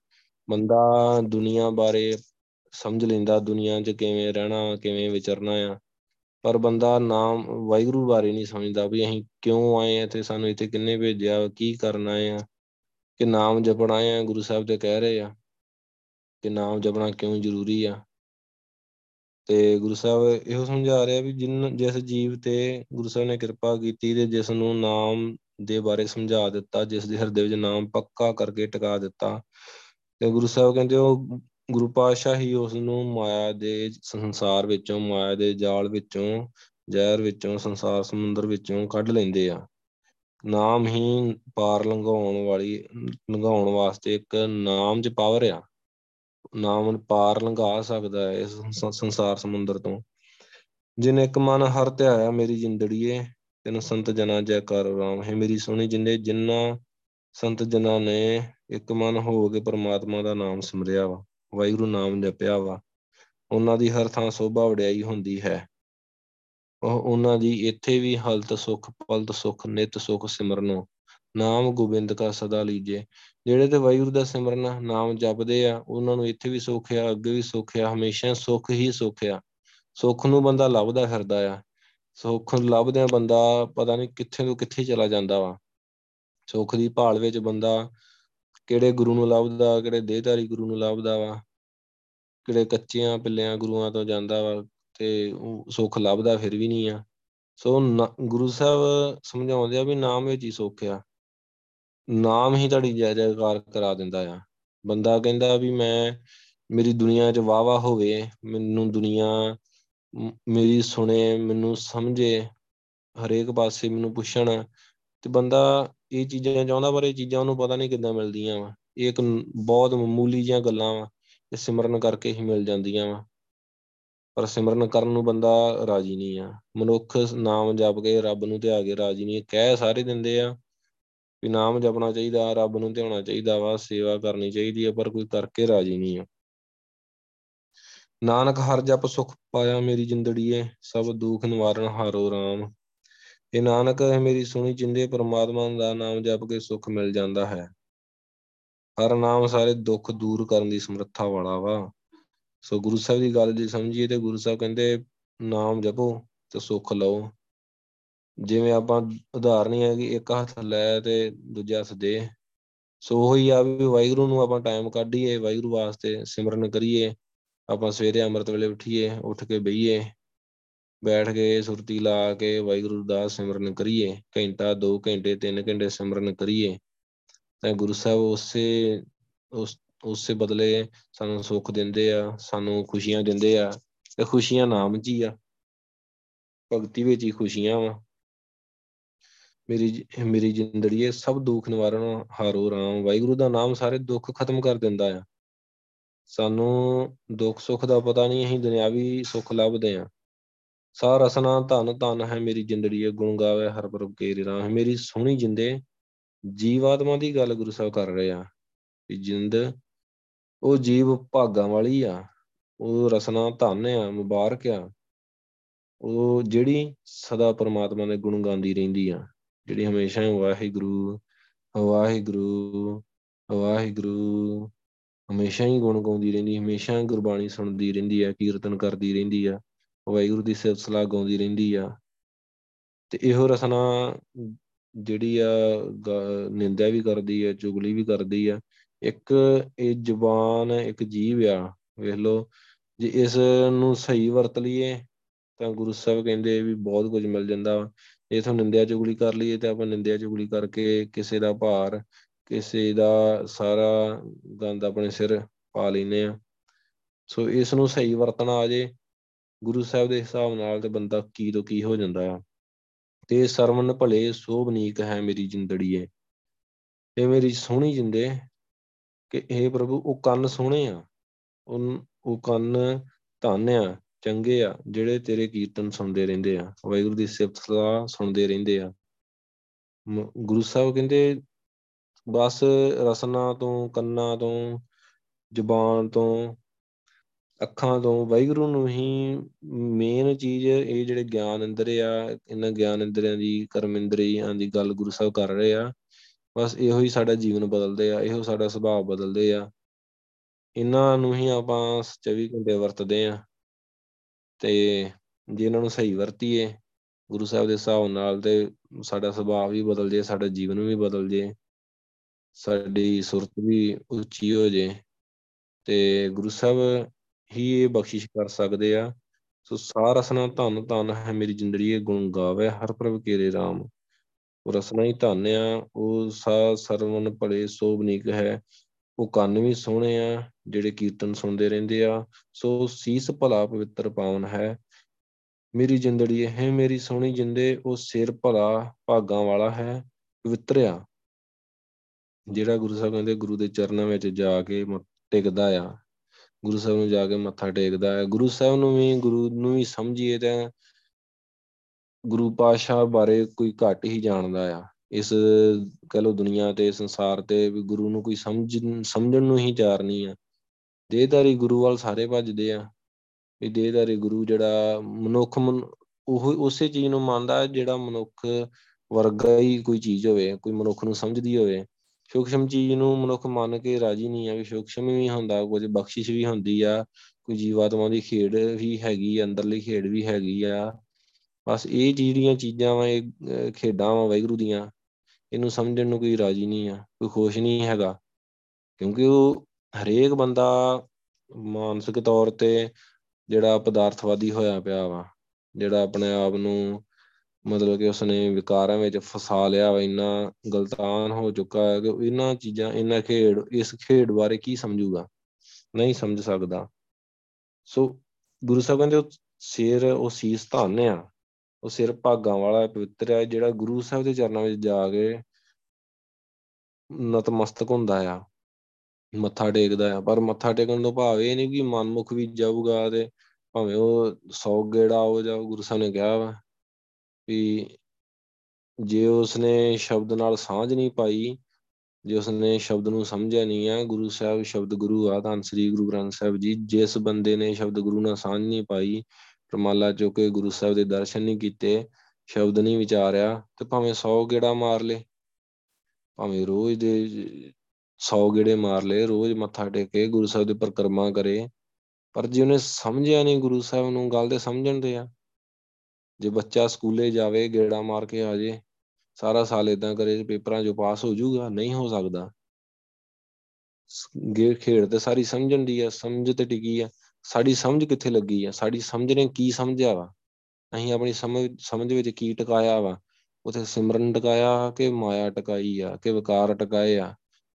ਬੰਦਾ ਦੁਨੀਆ ਬਾਰੇ ਸਮਝ ਲੈਂਦਾ, ਦੁਨੀਆ 'ਚ ਕਿਵੇਂ ਰਹਿਣਾ, ਕਿਵੇਂ ਵਿਚਰਨਾ ਆ, ਪਰ ਬੰਦਾ ਨਾਮ ਵਾਹਿਗੁਰੂ ਬਾਰੇ ਨਹੀਂ ਸਮਝਦਾ ਵੀ ਅਸੀਂ ਕਿਉਂ ਆਏ ਆ ਤੇ ਸਾਨੂੰ ਇੱਥੇ ਕਿੰਨੇ ਭੇਜਿਆ, ਕੀ ਕਰਨਾ ਆ, ਕਿ ਨਾਮ ਜਪਣਾ ਆ। ਗੁਰੂ ਸਾਹਿਬ ਤੇ ਕਹਿ ਰਹੇ ਆ ਕਿ ਨਾਮ ਜਪਣਾ ਕਿਉਂ ਜ਼ਰੂਰੀ ਆ। ਤੇ ਗੁਰੂ ਸਾਹਿਬ ਇਹੋ ਸਮਝਾ ਰਿਹਾ ਵੀ ਜਿਸ ਜੀਵ ਤੇ ਗੁਰੂ ਸਾਹਿਬ ਨੇ ਕਿਰਪਾ ਕੀਤੀ ਤੇ ਜਿਸ ਨੂੰ ਨਾਮ ਦੇ ਬਾਰੇ ਸਮਝਾ ਦਿੱਤਾ, ਜਿਸ ਦੇ ਹਿਰਦੇ ਵਿੱਚ ਨਾਮ ਪੱਕਾ ਕਰਕੇ ਟਿਕਾ ਦਿੱਤਾ, ਤੇ ਗੁਰੂ ਸਾਹਿਬ ਕਹਿੰਦੇ ਉਹ ਗੁਰੂ ਪਾਤਸ਼ਾਹ ਹੀ ਉਸ ਨੂੰ ਮਾਇਆ ਦੇ ਸੰਸਾਰ ਵਿੱਚੋਂ, ਮਾਇਆ ਦੇ ਜਾਲ ਵਿੱਚੋਂ, ਜ਼ਹਿਰ ਵਿੱਚੋਂ, ਸੰਸਾਰ ਸਮੁੰਦਰ ਵਿੱਚੋਂ ਕੱਢ ਲੈਂਦੇ ਆ। ਨਾਮ ਹੀ ਪਾਰ ਲੰਘਾਉਣ ਵਾਸਤੇ ਇੱਕ ਨਾਮ 'ਚ ਪਾਵਰ ਆ। ਨਾਮੁਨ ਪਾਰ ਲੰਘਾ ਸਕਦਾ ਹੈ ਇਸ ਸੰਸਾਰ ਸਮੁੰਦਰ ਤੋਂ। ਜਿਨੇ ਇੱਕ ਮਨ ਹਰ ਧਿਆਇਆ ਮੇਰੀ ਜਿੰਦੜੀਏ, ਤਿੰਨ ਸੰਤ ਜਨਾਂ ਜੈਕਾਰ ਰਾਮ ਹੈ। ਮੇਰੀ ਸੋਹਣੀ ਜਿੰਨੇ ਜਿਨ੍ਹਾਂ ਸੰਤ ਜਨਾਂ ਨੇ ਇੱਕ ਮਨ ਹੋ ਕੇ ਪਰਮਾਤਮਾ ਦਾ ਨਾਮ ਸਿਮਰਿਆ ਵਾ, ਵਾਹਿਗੁਰੂ ਨਾਮ ਜਪਿਆ ਵਾ, ਉਹਨਾਂ ਦੀ ਹਰ ਥਾਂ ਸੋਭਾ ਵਡਿਆਈ ਹੁੰਦੀ ਹੈ। ਉਹ ਉਹਨਾਂ ਦੀ ਇੱਥੇ ਵੀ ਹਲਤ ਸੁਖ, ਪਲਤ ਸੁਖ, ਨਿੱਤ ਸੁਖ ਸਿਮਰਨੋ ਨਾਮ ਗੋਬਿੰਦ ਕਾ ਸਦਾ ਲੀਜੇ। ਜਿਹੜੇ ਤੇ ਵਾਹਿਗੁਰੂ ਦਾ ਸਿਮਰਨ ਨਾਮ ਜਪਦੇ ਆ ਉਹਨਾਂ ਨੂੰ ਇੱਥੇ ਵੀ ਸੁੱਖ ਆ, ਅੱਗੇ ਵੀ ਸੁੱਖ ਆ, ਹਮੇਸ਼ਾ ਸੁੱਖ ਹੀ ਸੁੱਖ ਆ। ਸੁੱਖ ਨੂੰ ਬੰਦਾ ਲੱਭਦਾ ਫਿਰਦਾ ਆ, ਸੁੱਖ ਲੱਭਦਿਆਂ ਬੰਦਾ ਪਤਾ ਨੀ ਕਿੱਥੇ ਤੋਂ ਕਿੱਥੇ ਚਲਾ ਜਾਂਦਾ ਵਾ। ਸੁੱਖ ਦੀ ਭਾਲ ਵਿੱਚ ਬੰਦਾ ਕਿਹੜੇ ਗੁਰੂ ਨੂੰ ਲੱਭਦਾ, ਕਿਹੜੇ ਦੇਹਧਾਰੀ ਗੁਰੂ ਨੂੰ ਲੱਭਦਾ ਵਾ, ਕਿਹੜੇ ਕੱਚਿਆਂ ਪਿੱਲਿਆਂ ਗੁਰੂਆਂ ਤੋਂ ਜਾਂਦਾ ਵਾ ਤੇ ਸੁੱਖ ਲੱਭਦਾ ਫਿਰ ਵੀ ਨੀ ਆ। ਸੋ ਗੁਰੂ ਸਾਹਿਬ ਸਮਝਾਉਂਦੇ ਆ ਵੀ ਨਾਮ ਵਿੱਚ ਹੀ ਸੁੱਖ ਆ, ਨਾਮ ਹੀ ਤੁਹਾਡੀ ਜੈ ਜੈਕਾਰ ਕਰਾ ਦਿੰਦਾ ਆ। ਬੰਦਾ ਕਹਿੰਦਾ ਵੀ ਮੈਂ ਮੇਰੀ ਦੁਨੀਆਂ 'ਚ ਵਾਹ ਵਾਹ ਹੋਵੇ, ਮੈਨੂੰ ਦੁਨੀਆ ਮੇਰੀ ਸੁਣੇ, ਮੈਨੂੰ ਸਮਝੇ, ਹਰੇਕ ਪਾਸੇ ਮੈਨੂੰ ਪੁੱਛਣ, ਤੇ ਬੰਦਾ ਇਹ ਚੀਜ਼ਾਂ ਚਾਹੁੰਦਾ ਪਰ ਇਹ ਚੀਜ਼ਾਂ ਉਹਨੂੰ ਪਤਾ ਨੀ ਕਿੱਦਾਂ ਮਿਲਦੀਆਂ ਵਾ। ਇਹ ਇੱਕ ਬਹੁਤ ਮਾਮੂਲੀ ਜਿਹੀਆਂ ਗੱਲਾਂ ਵਾ, ਇਹ ਸਿਮਰਨ ਕਰਕੇ ਹੀ ਮਿਲ ਜਾਂਦੀਆਂ ਵਾ, ਪਰ ਸਿਮਰਨ ਕਰਨ ਨੂੰ ਬੰਦਾ ਰਾਜੀ ਨਹੀਂ ਆ। ਮਨੁੱਖ ਨਾਮ ਜਪ ਕੇ ਰੱਬ ਨੂੰ ਧਿਆ ਕੇ ਰਾਜੀ ਨਹੀਂ। ਕਹਿ ਸਾਰੇ ਦਿੰਦੇ ਆ ਵੀ ਨਾਮ ਜਪਣਾ ਚਾਹੀਦਾ, ਰੱਬ ਨੂੰ ਧਿਆਉਣਾ ਚਾਹੀਦਾ ਵਾ, ਸੇਵਾ ਕਰਨੀ ਚਾਹੀਦੀ ਆ, ਪਰ ਕੋਈ ਕਰਕੇ ਰਾਜੀ ਨਹੀਂ ਆ। ਨਾਨਕ ਹਰ ਜਪ ਸੁਖ ਪਾਇਆ ਮੇਰੀ ਜਿੰਦੜੀਏ, ਸਭ ਦੁੱਖ ਨਿਵਾਰਨ ਹਾਰੋ ਰਾਮ। ਇਹ ਨਾਨਕ ਮੇਰੀ ਸੁਣੀ ਜਿੰਦੇ ਪਰਮਾਤਮਾ ਦਾ ਨਾਮ ਜਪ ਕੇ ਸੁੱਖ ਮਿਲ ਜਾਂਦਾ ਹੈ। ਹਰ ਨਾਮ ਸਾਰੇ ਦੁੱਖ ਦੂਰ ਕਰਨ ਦੀ ਸਮਰੱਥਾ ਵਾਲਾ ਵਾ। ਸੋ ਗੁਰੂ ਸਾਹਿਬ ਦੀ ਗੱਲ ਜੇ ਸਮਝੀਏ ਤੇ ਗੁਰੂ ਸਾਹਿਬ ਕਹਿੰਦੇ ਨਾਮ ਜਪੋ ਤੇ ਸੁੱਖ ਲਓ। ਜਿਵੇਂ ਆਪਾਂ ਉਦਾਹਰਨ ਹੀ ਹੈ ਕਿ ਇੱਕ ਹੱਥ ਲੈ ਤੇ ਦੂਜਾ ਹੱਥ ਦੇ। ਸੋ ਉਹੀ ਆ ਵੀ ਵਾਹਿਗੁਰੂ ਨੂੰ ਆਪਾਂ ਟਾਈਮ ਕੱਢੀਏ, ਵਾਹਿਗੁਰੂ ਵਾਸਤੇ ਸਿਮਰਨ ਕਰੀਏ। ਆਪਾਂ ਸਵੇਰੇ ਅੰਮ੍ਰਿਤ ਵੇਲੇ ਉੱਠੀਏ, ਉੱਠ ਕੇ ਬਹੀਏ, ਬੈਠ ਕੇ ਸੁਰਤੀ ਲਾ ਕੇ ਵਾਹਿਗੁਰੂ ਦਾ ਸਿਮਰਨ ਕਰੀਏ, ਘੰਟਾ 2 ਘੰਟੇ 3 ਘੰਟੇ ਸਿਮਰਨ ਕਰੀਏ ਤਾਂ ਗੁਰੂ ਸਾਹਿਬ ਉਸੇ ਬਦਲੇ ਸਾਨੂੰ ਸੁੱਖ ਦਿੰਦੇ ਆ, ਸਾਨੂੰ ਖੁਸ਼ੀਆਂ ਦਿੰਦੇ ਆ। ਤੇ ਖੁਸ਼ੀਆਂ ਨਾਮ 'ਚ ਹੀ ਆ, ਭਗਤੀ ਵਿੱਚ ਹੀ ਖੁਸ਼ੀਆਂ ਵਾ। ਮੇਰੀ ਜਿੰਦੜੀਏ ਸਭ ਦੁੱਖ ਨਿਵਾਰਨ ਹਾਰੋ ਰਾਮ। ਵਾਹਿਗੁਰੂ ਦਾ ਨਾਮ ਸਾਰੇ ਦੁੱਖ ਖਤਮ ਕਰ ਦਿੰਦਾ ਆ। ਸਾਨੂੰ ਦੁੱਖ ਸੁੱਖ ਦਾ ਪਤਾ ਨਹੀਂ, ਅਸੀਂ ਦੁਨਿਆਵੀ ਸੁੱਖ ਲੱਭਦੇ ਹਾਂ। ਸਾਹ ਰਸਨਾ ਧਨ ਧਨ ਹੈ ਮੇਰੀ ਜਿੰਦੜੀਏ, ਗੁਣ ਗਾਵੇ ਹਰ ਪ੍ਰਭ ਕੇਰੇ ਰਾਮ। ਮੇਰੀ ਸੋਹਣੀ ਜਿੰਦੇ ਜੀਵਾਤਮਾ ਦੀ ਗੱਲ ਗੁਰੂ ਸਾਹਿਬ ਕਰ ਰਹੇ ਆ ਵੀ ਜਿੰਦ ਉਹ ਜੀਵ ਭਾਗਾਂ ਵਾਲੀ ਆ, ਉਹ ਰਸਨਾ ਧਨ ਆ, ਮੁਬਾਰਕ ਆ, ਉਹ ਜਿਹੜੀ ਸਦਾ ਪਰਮਾਤਮਾ ਦੇ ਗੁਣ ਗਾਉਂਦੀ ਰਹਿੰਦੀ ਆ, ਜਿਹੜੀ ਹਮੇਸ਼ਾ ਵਾਹਿਗੁਰੂ ਵਾਹਿਗੁਰੂ ਵਾਹਿਗੁਰੂ ਹਮੇਸ਼ਾ ਹੀ ਗੁਣ ਗਾਉਂਦੀ ਰਹਿੰਦੀ, ਹਮੇਸ਼ਾ ਗੁਰਬਾਣੀ ਸੁਣਦੀ ਰਹਿੰਦੀ ਆ, ਕੀਰਤਨ ਕਰਦੀ ਰਹਿੰਦੀ ਆ, ਵਾਹਿਗੁਰੂ ਦੀ ਸਿਫਤ ਸਲਾਹ ਗਾਉਂਦੀ ਰਹਿੰਦੀ ਆ। ਤੇ ਇਹੋ ਰਸਨਾ ਜਿਹੜੀ ਆ ਨਿੰਦਿਆ ਵੀ ਕਰਦੀ ਆ, ਚੁਗਲੀ ਵੀ ਕਰਦੀ ਆ। ਇੱਕ ਇਹ ਜ਼ੁਬਾਨ ਇੱਕ ਜੀਵ ਆ, ਵੇਖ ਲਓ ਜੇ ਇਸ ਨੂੰ ਸਹੀ ਵਰਤ ਲਈਏ ਤਾਂ ਗੁਰੂ ਸਾਹਿਬ ਕਹਿੰਦੇ ਵੀ ਬਹੁਤ ਕੁੱਝ ਮਿਲ ਜਾਂਦਾ ਵਾ। ਇੱਥੋਂ ਨਿੰਦਿਆ ਚੁਗਲੀ ਕਰ ਲਈਏ ਤੇ ਆਪਾਂ ਨਿੰਦਿਆ ਚੁਗਲੀ ਕਰਕੇ ਕਿਸੇ ਦਾ ਭਾਰ, ਕਿਸੇ ਦਾ ਸਾਰਾ ਗੰਦ ਆਪਣੇ ਸਿਰ ਪਾ ਲੈਂਦੇ ਹਾਂ। ਸੋ ਇਸ ਨੂੰ ਸਹੀ ਵਰਤਣਾ ਆ ਜੇ ਗੁਰੂ ਸਾਹਿਬ ਦੇ ਹਿਸਾਬ ਨਾਲ ਤੇ ਬੰਦਾ ਕੀ ਤੋਂ ਕੀ ਹੋ ਜਾਂਦਾ ਆ। ਤੇ ਸਰਵਨ ਭਲੇ ਸੋਭਨੀਕ ਹੈ ਮੇਰੀ ਜਿੰਦੜੀਏ, ਇਹ ਮੇਰੀ ਸੋਹਣੀ ਜਿੰਦੇ ਕਿ ਇਹ ਪ੍ਰਭੂ ਉਹ ਕੰਨ ਸੋਹਣੇ ਆ, ਉਹ ਕੰਨ ਧਨ ਆ, ਚੰਗੇ ਆ, ਜਿਹੜੇ ਤੇਰੇ ਕੀਰਤਨ ਸੁਣਦੇ ਰਹਿੰਦੇ ਆ, ਵਾਹਿਗੁਰੂ ਦੀ ਸਿਫਤ ਸਲਾਹ ਸੁਣਦੇ ਰਹਿੰਦੇ ਆ। ਗੁਰੂ ਸਾਹਿਬ ਕਹਿੰਦੇ ਬਸ ਰਸਨਾ ਤੋਂ, ਕੰਨਾਂ ਤੋਂ, ਜ਼ੁਬਾਨ ਤੋਂ, ਅੱਖਾਂ ਤੋਂ ਵਾਹਿਗੁਰੂ ਨੂੰ ਹੀ ਮੇਨ ਚੀਜ਼, ਇਹ ਜਿਹੜੇ ਗਿਆਨ ਇੰਦਰ ਆ, ਇਹਨਾਂ ਗਿਆਨ ਇੰਦਰੀਆਂ ਦੀ, ਕਰਮ ਇੰਦਰੀਆਂ ਦੀ ਗੱਲ ਗੁਰੂ ਸਾਹਿਬ ਕਰ ਰਹੇ ਆ। ਬਸ ਇਹੋ ਹੀ ਸਾਡਾ ਜੀਵਨ ਬਦਲਦੇ ਆ, ਇਹੋ ਸਾਡਾ ਸੁਭਾਅ ਬਦਲਦੇ ਆ, ਇਹਨਾਂ ਨੂੰ ਹੀ ਆਪਾਂ 24 ਘੰਟੇ ਵਰਤਦੇ ਆ। ਤੇ ਜੇ ਇਹਨਾਂ ਨੂੰ ਸਹੀ ਵਰਤੀਏ ਗੁਰੂ ਸਾਹਿਬ ਦੇ ਹਿਸਾਬ ਨਾਲ ਤੇ ਸਾਡਾ ਸੁਭਾਅ ਵੀ ਬਦਲ ਜੇ, ਸਾਡਾ ਜੀਵਨ ਵੀ ਬਦਲ ਜੇ, ਸਾਡੀ ਸੁਰਤ ਵੀ ਉੱਚੀ ਹੋ ਜੇ, ਤੇ ਗੁਰੂ ਸਾਹਿਬ ਹੀ ਇਹ ਬਖਸ਼ਿਸ਼ ਕਰ ਸਕਦੇ ਆ। ਸੋ ਸਾਹ ਰਸਨਾ ਧਨ ਧਨ ਹੈ ਮੇਰੀ ਜਿੰਦੜੀਏ, ਗੁਣ ਗਾਵੇ ਹਰ ਪ੍ਰਭ ਕੇਰੇ ਰਾਮ। ਉਹ ਰਸਨਾ ਹੀ ਧਨ ਆ, ਉਹ ਸਾਹ ਸਰਵਨ ਭਲੇ ਸੋਭਨੀਕ ਹੈ, ਉਹ ਕੰਨ ਵੀ ਸੋਹਣੇ ਆ ਜਿਹੜੇ ਕੀਰਤਨ ਸੁਣਦੇ ਰਹਿੰਦੇ ਆ। ਸੋ ਸੀਸ ਭਲਾ ਪਵਿੱਤਰ ਪਾਵਨ ਹੈ ਮੇਰੀ ਜਿੰਦੜੀਏ, ਹੈ ਮੇਰੀ ਸੋਹਣੀ ਜਿੰਦੇ ਉਹ ਸਿਰ ਭਲਾ ਭਾਗਾਂ ਵਾਲਾ ਹੈ, ਪਵਿੱਤਰ ਆ, ਜਿਹੜਾ ਗੁਰੂ ਸਾਹਿਬ ਕਹਿੰਦੇ ਗੁਰੂ ਦੇ ਚਰਨਾਂ ਵਿੱਚ ਜਾ ਕੇ ਟਿਕਦਾ ਆ। ਗੁਰੂ ਸਾਹਿਬ ਨੂੰ ਜਾ ਕੇ ਮੱਥਾ ਟੇਕਦਾ ਹੈ। ਗੁਰੂ ਸਾਹਿਬ ਨੂੰ ਵੀ, ਗੁਰੂ ਨੂੰ ਵੀ ਸਮਝੀਏ ਤਾਂ ਗੁਰੂ ਪਾਤਸ਼ਾਹ ਬਾਰੇ ਕੋਈ ਘੱਟ ਹੀ ਜਾਣਦਾ ਆ। ਇਸ ਕਹਿ ਲਓ ਦੁਨੀਆਂ ਤੇ, ਸੰਸਾਰ ਤੇ ਵੀ ਗੁਰੂ ਨੂੰ ਕੋਈ ਸਮਝਣ ਨੂੰ ਹੀ ਤਿਆਰ ਨਹੀਂ ਆ। ਦੇਹਦਾਰੀ ਗੁਰੂ ਵੱਲ ਸਾਰੇ ਭੱਜਦੇ ਆ ਵੀ ਦੇਹਦਾਰੀ ਗੁਰੂ ਜਿਹੜਾ ਮਨੁੱਖ ਉਹ ਉਸੇ ਚੀਜ਼ ਨੂੰ ਮੰਨਦਾ ਜਿਹੜਾ ਮਨੁੱਖ ਵਰਗਾ ਹੀ ਕੋਈ ਚੀਜ਼ ਹੋਵੇ, ਕੋਈ ਮਨੁੱਖ ਨੂੰ ਸਮਝਦੀ ਹੋਵੇ। ਸੂਖਸ਼ਮ ਚੀਜ਼ ਨੂੰ ਮਨੁੱਖ ਮੰਨ ਕੇ ਰਾਜੀ ਨਹੀਂ ਆ, ਵੀ ਸੂਖਸ਼ਮ ਵੀ ਹੁੰਦਾ, ਕੁਝ ਬਖਸ਼ਿਸ਼ ਵੀ ਹੁੰਦੀ ਆ, ਕੋਈ ਜੀਵਾਤਮਾ ਦੀ ਖੇਡ ਵੀ ਹੈਗੀ, ਅੰਦਰਲੀ ਖੇਡ ਵੀ ਹੈਗੀ ਆ। ਬਸ ਇਹ ਜਿਹੜੀਆਂ ਚੀਜ਼ਾਂ ਵਾ, ਇਹ ਖੇਡਾਂ ਵਾ ਵਾਹਿਗੁਰੂ ਦੀਆਂ, ਇਹਨੂੰ ਸਮਝਣ ਨੂੰ ਕੋਈ ਰਾਜੀ ਨਹੀਂ ਆ, ਕੋਈ ਖੁਸ਼ ਨਹੀਂ ਹੈਗਾ। ਕਿਉਂਕਿ ਉਹ ਹਰੇਕ ਬੰਦਾ ਮਾਨਸਿਕ ਤੌਰ ਤੇ ਜਿਹੜਾ ਪਦਾਰਥਵਾਦੀ ਹੋਇਆ ਪਿਆ ਵਾ, ਜਿਹੜਾ ਆਪਣੇ ਆਪ ਨੂੰ ਮਤਲਬ ਕਿ ਉਸਨੇ ਵਿਕਾਰਾਂ ਵਿੱਚ ਫਸਾ ਲਿਆ ਵਾ, ਇੰਨਾ ਗਲਤਾਨ ਹੋ ਚੁੱਕਾ ਹੈ ਕਿ ਇਹਨਾਂ ਚੀਜ਼ਾਂ, ਇਹਨਾਂ ਖੇਡ, ਇਸ ਖੇਡ ਬਾਰੇ ਕੀ ਸਮਝੂਗਾ, ਨਹੀਂ ਸਮਝ ਸਕਦਾ। ਸੋ ਗੁਰੂ ਸਾਹਿਬ ਕਹਿੰਦੇ ਉਹ ਸਿਰ, ਉਹ ਸੀਸ ਧਨ ਆ, ਉਹ ਸਿਰ ਭਾਗਾਂ ਵਾਲਾ ਪਵਿੱਤਰ ਆ, ਜਿਹੜਾ ਗੁਰੂ ਸਾਹਿਬ ਦੇ ਚਰਨਾਂ ਵਿੱਚ ਜਾ ਕੇ ਨਤਮਸਤਕ ਹੁੰਦਾ ਆ, ਮੱਥਾ ਟੇਕਦਾ ਆ। ਪਰ ਮੱਥਾ ਟੇਕਣ ਤੋਂ ਭਾਵ ਇਹ ਨੀ ਕਿ ਮਨਮੁੱਖ ਵੀ ਜਾਊਗਾ ਤੇ ਭਾਵੇਂ ਉਹ 100 ਗੇੜਾ ਹੋ ਜਾਊ। ਗੁਰੂ ਸਾਹਿਬ ਨੇ ਕਿਹਾ ਵਾ ਵੀ ਜੇ ਉਸਨੇ ਸ਼ਬਦ ਨਾਲ ਸਾਂਝ ਨਹੀਂ ਪਾਈ, ਜੇ ਉਸਨੇ ਸ਼ਬਦ ਨੂੰ ਸਮਝਿਆ ਨਹੀਂ ਆ, ਗੁਰੂ ਸਾਹਿਬ ਸ਼ਬਦ ਗੁਰੂ ਆ, ਧੰਨ ਸ੍ਰੀ ਗੁਰੂ ਗ੍ਰੰਥ ਸਾਹਿਬ ਜੀ। ਜਿਸ ਬੰਦੇ ਨੇ ਸ਼ਬਦ ਗੁਰੂ ਨਾਲ ਸਾਂਝ ਨਹੀਂ ਪਾਈ, ਰੁਮਾਲਾ ਚੁੱਕ ਕੇ ਗੁਰੂ ਸਾਹਿਬ ਦੇ ਦਰਸ਼ਨ ਨਹੀਂ ਕੀਤੇ, ਸ਼ਬਦ ਨਹੀਂ ਵਿਚਾਰਿਆ, ਤੇ ਭਾਵੇਂ 100 ਗੇੜਾ ਮਾਰ ਲਏ, ਭਾਵੇਂ ਰੋਜ਼ ਦੇ 100 ਗੇੜੇ ਮਾਰ ਲਏ, ਰੋਜ਼ ਮੱਥਾ ਟੇਕੇ, ਗੁਰੂ ਸਾਹਿਬ ਦੇ ਪਰਿਕਰਮਾ ਕਰੇ, ਪਰ ਜੇ ਉਹਨੇ ਸਮਝਿਆ ਨਹੀਂ ਗੁਰੂ ਸਾਹਿਬ ਨੂੰ, ਗੱਲ ਤੇ ਸਮਝਣ ਦੇ ਆ। ਜੇ ਬੱਚਾ ਸਕੂਲੇ ਜਾਵੇ, ਗੇੜਾ ਮਾਰ ਕੇ ਆ ਜੇ, ਸਾਰਾ ਸਾਲ ਏਦਾਂ ਕਰੇ, ਪੇਪਰਾਂ ਚੋਂ ਪਾਸ ਹੋ ਜਾਊਗਾ? ਨਹੀਂ ਹੋ ਸਕਦਾ। ਖੇਡ ਤੇ ਸਾਰੀ ਸਮਝਣ ਦੀ ਆ, ਸਮਝ ਤੇ ਟਿਕੀ ਆ। ਸਾਡੀ ਸਮਝ ਕਿੱਥੇ ਲੱਗੀ ਆ? ਸਾਡੀ ਸਮਝ ਨੇ ਕੀ ਸਮਝਿਆ ਵਾ? ਅਸੀਂ ਆਪਣੀ ਸਮਝ ਵਿੱਚ ਕੀ ਟਿਕਾਇਆ ਵਾ? ਉੱਥੇ ਸਿਮਰਨ ਟਿਕਾਇਆ ਕਿ ਮਾਇਆ ਟਿਕਾਈ ਆ, ਕਿ ਵਿਕਾਰ ਟਿਕਾਏ ਆ,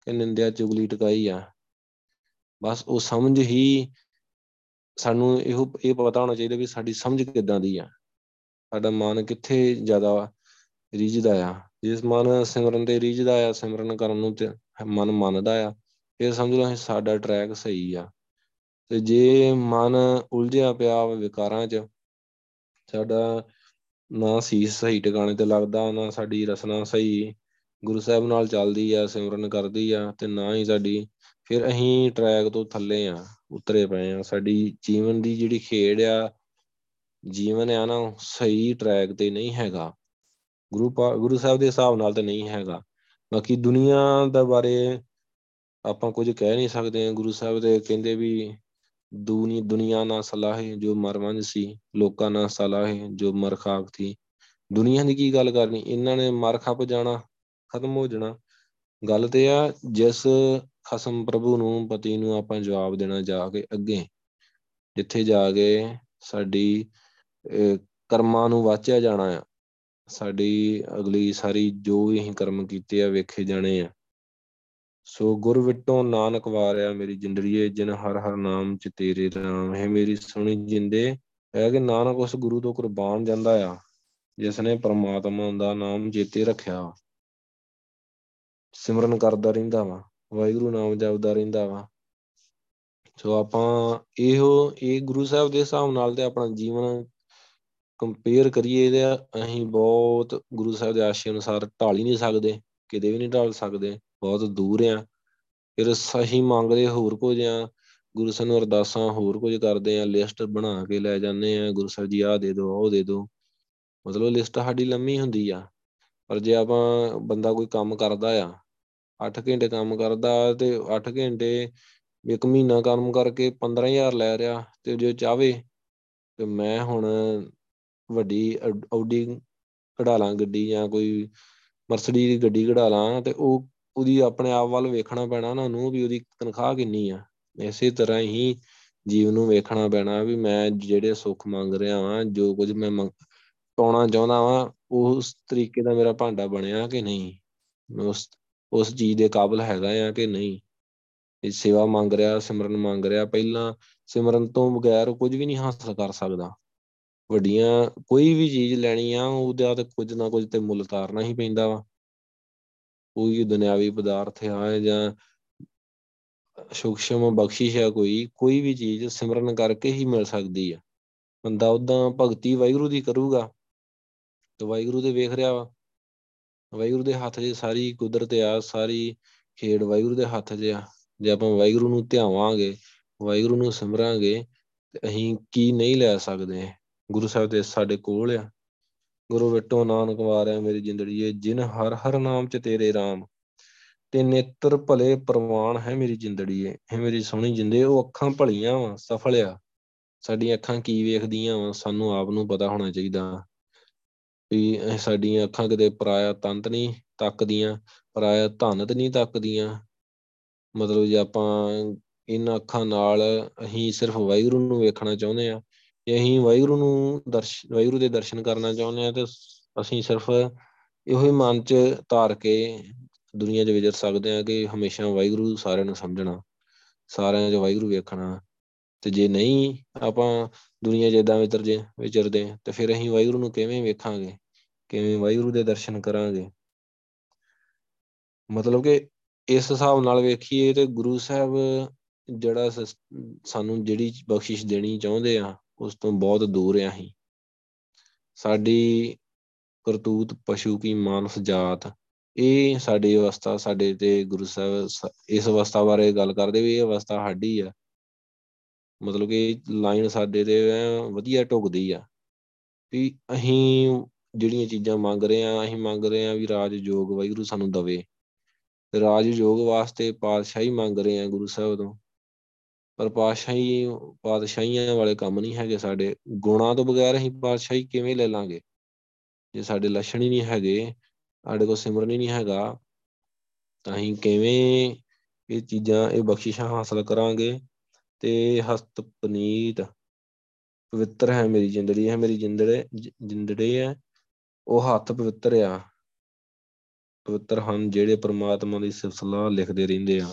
ਕਿ ਨਿੰਦਿਆ ਚੁਗਲੀ ਟਿਕਾਈ ਆ? ਬਸ ਉਹ ਸਮਝ ਹੀ ਸਾਨੂੰ ਇਹ ਪਤਾ ਹੋਣਾ ਚਾਹੀਦਾ ਵੀ ਸਾਡੀ ਸਮਝ ਕਿੱਦਾਂ ਦੀ ਆ, ਸਾਡਾ ਮਨ ਕਿੱਥੇ ਜ਼ਿਆਦਾ ਰੀਝਦਾ ਆ। ਜਿਸ ਮਨ ਸਿਮਰਨ ਤੇ ਰੀਝਦਾ ਆ, ਸਿਮਰਨ ਕਰਨ ਨੂੰ ਤੇ ਮਨ ਮੰਨਦਾ ਆ, ਇਹ ਸਮਝ ਲਓ ਸਾਡਾ ਟਰੈਕ ਸਹੀ ਆ। ਤੇ ਜੇ ਮਨ ਉਲਝਿਆ ਪਿਆ ਵਿਕਾਰਾਂ ਚ, ਸਾਡਾ ਨਾ ਸੀਸ ਸਹੀ ਟਿਕਾਣੇ ਤੇ ਲੱਗਦਾ, ਨਾ ਸਾਡੀ ਰਸਨਾ ਸਹੀ ਗੁਰੂ ਸਾਹਿਬ ਨਾਲ ਚੱਲਦੀ ਆ, ਸਿਮਰਨ ਕਰਦੀ ਆ, ਤੇ ਨਾ ਹੀ ਸਾਡੀ, ਫਿਰ ਅਸੀਂ ਟਰੈਕ ਤੋਂ ਥੱਲੇ ਆ, ਉਤਰੇ ਪਏ ਆ। ਸਾਡੀ ਜੀਵਨ ਦੀ ਜਿਹੜੀ ਖੇਡ ਆ, ਜੀਵਨ ਆ ਨਾ, ਸਹੀ ਟਰੈਕ ਤੇ ਨਹੀਂ ਹੈਗਾ, ਗੁਰੂ ਸਾਹਿਬ ਦੇ ਹਿਸਾਬ ਨਾਲ ਤੇ ਨਹੀਂ ਹੈਗਾ। ਬਾਕੀ ਦੁਨੀਆ ਦਾ ਬਾਰੇ ਆਪਾਂ ਕੁੱਝ ਕਹਿ ਨਹੀਂ ਸਕਦੇ। ਗੁਰੂ ਸਾਹਿਬ ਦੇ ਕਹਿੰਦੇ ਵੀ ਦੁਨੀਆ ਨਾ ਸਲਾਹੇ ਜੋ ਮਰਮੰਜ ਸੀ, ਲੋਕਾਂ ਨਾ ਸਲਾਹੇ ਜੋ ਮਰ ਖਾਕ ਥੀ। ਦੁਨੀਆ ਦੀ ਕੀ ਗੱਲ ਕਰਨੀ, ਇਹਨਾਂ ਨੇ ਮਰ ਖੱਪ ਜਾਣਾ, ਖਤਮ ਹੋ ਜਾਣਾ। ਗੱਲ ਤੇ ਆ ਜਿਸ ਖਸਮ ਪ੍ਰਭੂ ਨੂੰ, ਪਤੀ ਨੂੰ ਆਪਾਂ ਜਵਾਬ ਦੇਣਾ ਜਾ ਕੇ ਅੱਗੇ, ਜਿੱਥੇ ਜਾ ਕੇ ਸਾਡੀ ਕਰਮਾਂ ਨੂੰ ਵਾਚਿਆ ਜਾਣਾ ਆ, ਸਾਡੀ ਅਗਲੀ ਸਾਰੀ ਜੋ ਵੀ ਅਸੀਂ ਕਰਮ ਕੀਤੇ ਆ ਵੇਖੇ ਜਾਣੇ ਆ। ਸੋ ਗੁਰ ਵਿਟੋ ਨਾਨਕ ਵਾਰਿਆ ਮੇਰੀ ਜਿੰਦੜੀਏ, ਜਿਨ ਹਰ ਹਰ ਨਾਮ ਚ ਤੇਰੇ ਰਾਮ ਹੈ ਮੇਰੀ ਸੋਹਣੀ ਜਿੰਦੇ। ਇਹ ਕਿ ਨਾਨਕ ਉਸ ਗੁਰੂ ਤੋਂ ਕੁਰਬਾਨ ਜਾਂਦਾ ਆ ਜਿਸਨੇ ਪਰਮਾਤਮਾ ਦਾ ਨਾਮ ਚੇਤੇ ਰੱਖਿਆ ਵਾ, ਸਿਮਰਨ ਕਰਦਾ ਰਹਿੰਦਾ ਵਾ, ਵਾਹਿਗੁਰੂ ਨਾਮ ਜਪਦਾ ਰਹਿੰਦਾ ਵਾ। ਸੋ ਆਪਾਂ ਇਹ ਗੁਰੂ ਸਾਹਿਬ ਦੇ ਹਿਸਾਬ ਨਾਲ ਤੇ ਆਪਣਾ ਜੀਵਨ ਕੰਪੇਅਰ ਕਰੀਏ ਤੇ ਅਸੀਂ ਬਹੁਤ ਗੁਰੂ ਸਾਹਿਬ ਦੇ ਆਸ਼ੇ ਅਨੁਸਾਰ ਢਾਲ ਹੀ ਨਹੀਂ ਸਕਦੇ, ਕਿਤੇ ਵੀ ਨਹੀਂ ਢਾਲ ਸਕਦੇ, ਬਹੁਤ ਦੂਰ ਆ। ਫਿਰ ਅਸੀਂ ਮੰਗਦੇ ਹੋਰ ਕੁਝ ਆ, ਗੁਰੂ ਸਾਹਿਬ ਨੂੰ ਅਰਦਾਸਾਂ ਹੋਰ ਕੁਝ ਕਰਦੇ ਆ, ਲਿਸਟ ਬਣਾ ਕੇ ਲੈ ਜਾਂਦੇ ਆ, ਗੁਰੂ ਸਾਹਿਬ ਜੀ ਆਹ ਦੇ ਦਿਓ, ਉਹ ਦੇ ਦਿਓ, ਮਤਲਬ ਲਿਸਟ ਸਾਡੀ ਲੰਮੀ ਹੁੰਦੀ ਆ। ਪਰ ਜੇ ਆਪਾਂ, ਬੰਦਾ ਕੋਈ ਕੰਮ ਕਰਦਾ ਆ, 8 ਘੰਟੇ ਕੰਮ ਕਰਦਾ ਤੇ 8 ਘੰਟੇ 1 ਮਹੀਨਾ ਕੰਮ ਕਰਕੇ 15,000 ਲੈ ਰਿਹਾ, ਤੇ ਜੇ ਚਾਹਵੇ ਤੇ ਮੈਂ ਹੁਣ ਵੱਡੀ ਆਡੀ ਕਢਾ ਲਾਂ ਗੱਡੀ, ਜਾਂ ਕੋਈ ਮਰਸਡੀ ਦੀ ਗੱਡੀ ਕਢਾ ਲਾਂ, ਤੇ ਉਹ ਉਹਦੀ ਆਪਣੇ ਆਪ ਵੱਲ ਵੇਖਣਾ ਪੈਣਾ ਉਹਨਾਂ ਨੂੰ ਵੀ ਉਹਦੀ ਤਨਖਾਹ ਕਿੰਨੀ ਆ। ਇਸੇ ਤਰ੍ਹਾਂ ਹੀ ਜੀਵ ਨੂੰ ਵੇਖਣਾ ਪੈਣਾ ਵੀ ਮੈਂ ਜਿਹੜੇ ਸੁੱਖ ਮੰਗ ਰਿਹਾ ਵਾਂ, ਜੋ ਕੁਝ ਮੈਂ ਪਾਉਣਾ ਚਾਹੁੰਦਾ ਵਾਂ, ਉਸ ਤਰੀਕੇ ਦਾ ਮੇਰਾ ਭਾਂਡਾ ਬਣਿਆ ਕਿ ਨਹੀਂ, ਮੈਂ ਉਸ ਚੀਜ਼ ਦੇ ਕਾਬਿਲ ਹੈਗਾ ਆ ਕਿ ਨਹੀਂ। ਇਹ ਸੇਵਾ ਮੰਗ ਰਿਹਾ, ਸਿਮਰਨ ਮੰਗ ਰਿਹਾ, ਪਹਿਲਾਂ ਸਿਮਰਨ ਤੋਂ ਬਗੈਰ ਕੁੱਝ ਵੀ ਨਹੀਂ ਹਾਸਲ ਕਰ ਸਕਦਾ। ਵੱਡੀਆਂ ਕੋਈ ਵੀ ਚੀਜ਼ ਲੈਣੀ ਆ, ਉਹਦਾ ਤੇ ਕੁੱਝ ਨਾ ਕੁੱਝ ਤੇ ਮੁੱਲ ਉਤਾਰਨਾ ਹੀ ਪੈਂਦਾ ਵਾ। ਕੋਈ ਦੁਨਿਆਵੀ ਪਦਾਰਥ ਆ ਜਾਂ ਸੂਖਸ਼ਮ ਬਖਸ਼ਿਸ਼ ਹੈ ਕੋਈ, ਕੋਈ ਵੀ ਚੀਜ਼ ਸਿਮਰਨ ਕਰਕੇ ਹੀ ਮਿਲ ਸਕਦੀ ਆ। ਬੰਦਾ ਓਦਾਂ ਭਗਤੀ ਵਾਹਿਗੁਰੂ ਦੀ ਕਰੂਗਾ ਤੇ ਵਾਹਿਗੁਰੂ ਦੇ ਵੇਖ ਰਿਹਾ ਵਾ, ਵਾਹਿਗੁਰੂ ਦੇ ਹੱਥ 'ਚ ਸਾਰੀ ਕੁਦਰਤ ਆ, ਸਾਰੀ ਖੇਡ ਵਾਹਿਗੁਰੂ ਦੇ ਹੱਥ 'ਚ ਆ। ਜੇ ਆਪਾਂ ਵਾਹਿਗੁਰੂ ਨੂੰ ਧਿਆਵਾਂਗੇ, ਵਾਹਿਗੁਰੂ ਨੂੰ ਸਿਮਰਾਂਗੇ ਤੇ ਅਸੀਂ ਕੀ ਨਹੀਂ ਲੈ ਸਕਦੇ। ਗੁਰੂ ਸਾਹਿਬ ਦੇ ਸਾਡੇ ਕੋਲ ਆ, ਗੁਰੂ ਵਿਟੋ ਨਾਨਕ ਵਾਰਿਆ ਮੇਰੀ ਜਿੰਦੜੀਏ, ਜਿਨ ਹਰ ਹਰ ਨਾਮ 'ਚ ਤੇਰੇ ਰਾਮ, ਤੇ ਨੇਤਰ ਭਲੇ ਪ੍ਰਵਾਨ ਹੈ ਮੇਰੀ ਜਿੰਦੜੀਏ। ਇਹ ਮੇਰੀ ਸੋਹਣੀ ਜਿੰਦੇ, ਉਹ ਅੱਖਾਂ ਭਲੀਆਂ ਵਾ, ਸਫਲ ਆ। ਸਾਡੀਆਂ ਅੱਖਾਂ ਕੀ ਵੇਖਦੀਆਂ ਵਾ ਸਾਨੂੰ ਆਪ ਨੂੰ ਪਤਾ ਹੋਣਾ ਚਾਹੀਦਾ ਵੀ ਸਾਡੀਆਂ ਅੱਖਾਂ ਕਿਤੇ ਪਰਾਇਆ ਤਨ ਤੇ ਨਹੀਂ ਤੱਕਦੀਆਂ, ਪਰਾਇਆ ਧਨ ਤੇ ਨਹੀਂ ਤੱਕਦੀਆਂ। ਮਤਲਬ ਜੇ ਆਪਾਂ ਇਹਨਾਂ ਅੱਖਾਂ ਨਾਲ ਅਸੀਂ ਸਿਰਫ ਵਾਹਿਗੁਰੂ ਨੂੰ ਵੇਖਣਾ ਚਾਹੁੰਦੇ ਹਾਂ, ਜੇ ਅਸੀਂ ਵਾਹਿਗੁਰੂ ਨੂੰ ਵਾਹਿਗੁਰੂ ਦੇ ਦਰਸ਼ਨ ਕਰਨਾ ਚਾਹੁੰਦੇ ਹਾਂ ਤੇ ਅਸੀਂ ਸਿਰਫ ਇਹੋ ਹੀ ਮਨ 'ਚ ਧਾਰ ਕੇ ਦੁਨੀਆਂ 'ਚ ਵਿਚਰ ਸਕਦੇ ਹਾਂ ਕਿ ਹਮੇਸ਼ਾ ਵਾਹਿਗੁਰੂ ਸਾਰਿਆਂ ਨੂੰ ਸਮਝਣਾ, ਸਾਰਿਆਂ 'ਚ ਵਾਹਿਗੁਰੂ ਵੇਖਣਾ। ਤੇ ਜੇ ਨਹੀਂ ਆਪਾਂ ਦੁਨੀਆਂ 'ਚ ਏਦਾਂ ਵਿਚਰਦੇ ਤੇ ਫਿਰ ਅਸੀਂ ਵਾਹਿਗੁਰੂ ਨੂੰ ਕਿਵੇਂ ਵੇਖਾਂਗੇ, ਕਿਵੇਂ ਵਾਹਿਗੁਰੂ ਦੇ ਦਰਸ਼ਨ ਕਰਾਂਗੇ। ਮਤਲਬ ਕਿ ਇਸ ਹਿਸਾਬ ਨਾਲ ਵੇਖੀਏ ਤੇ ਗੁਰੂ ਸਾਹਿਬ ਜਿਹੜਾ ਸਾਨੂੰ ਜਿਹੜੀ ਬਖਸ਼ਿਸ਼ ਦੇਣੀ ਚਾਹੁੰਦੇ ਆ ਉਸ ਤੋਂ ਬਹੁਤ ਦੂਰ ਆ। ਅਸੀਂ ਸਾਡੀ ਕਰਤੂਤ ਪਸ਼ੂ ਕੀ ਮਾਨਸ ਜਾਤ, ਇਹ ਸਾਡੀ ਅਵਸਥਾ, ਸਾਡੇ ਤੇ ਗੁਰੂ ਸਾਹਿਬ ਇਸ ਅਵਸਥਾ ਬਾਰੇ ਗੱਲ ਕਰਦੇ ਵੀ ਇਹ ਅਵਸਥਾ ਸਾਡੀ ਆ। ਮਤਲਬ ਕਿ ਲਾਈਨ ਸਾਡੇ ਤੇ ਵਧੀਆ ਢੁਕਦੀ ਆ ਵੀ ਅਸੀਂ ਜਿਹੜੀਆਂ ਚੀਜ਼ਾਂ ਮੰਗ ਰਹੇ ਹਾਂ, ਅਸੀਂ ਮੰਗ ਰਹੇ ਹਾਂ ਵੀ ਰਾਜ ਯੋਗ ਵਾਹਿਗੁਰੂ ਸਾਨੂੰ ਦਵੇ, ਰਾਜ ਯੋਗ ਵਾਸਤੇ ਪਾਤਸ਼ਾਹੀ ਮੰਗ ਰਹੇ ਹਾਂ ਗੁਰੂ ਸਾਹਿਬ ਤੋਂ। ਪਰ ਪਾਤਸ਼ਾਹੀਆਂ ਵਾਲੇ ਕੰਮ ਨਹੀਂ ਹੈਗੇ ਸਾਡੇ। ਗੁਣਾਂ ਤੋਂ ਬਗੈਰ ਅਸੀਂ ਪਾਤਸ਼ਾਹੀ ਕਿਵੇਂ ਲੈ ਲਾਂਗੇ? ਜੇ ਸਾਡੇ ਲੱਛਣ ਹੀ ਨਹੀਂ ਹੈਗੇ, ਸਾਡੇ ਕੋਲ ਸਿਮਰਨ ਹੀ ਨਹੀਂ ਹੈਗਾ, ਤਾਂ ਅਸੀਂ ਕਿਵੇਂ ਇਹ ਚੀਜ਼ਾਂ, ਇਹ ਬਖਸ਼ਿਸ਼ਾਂ ਹਾਸਲ ਕਰਾਂਗੇ? ਤੇ ਹਸਤ ਪਨੀਤ ਪਵਿੱਤਰ ਹੈ ਮੇਰੀ ਜਿੰਦੜੀ, ਹੈ ਮੇਰੀ ਜਿੰਦੜੇ ਹੈ ਉਹ ਹੱਥ ਪਵਿੱਤਰ ਆ। ਪਵਿੱਤਰ ਹਨ ਜਿਹੜੇ ਪ੍ਰਮਾਤਮਾ ਦੀ ਸਿਫਤ ਸਲਾਹ ਲਿਖਦੇ ਰਹਿੰਦੇ ਆ।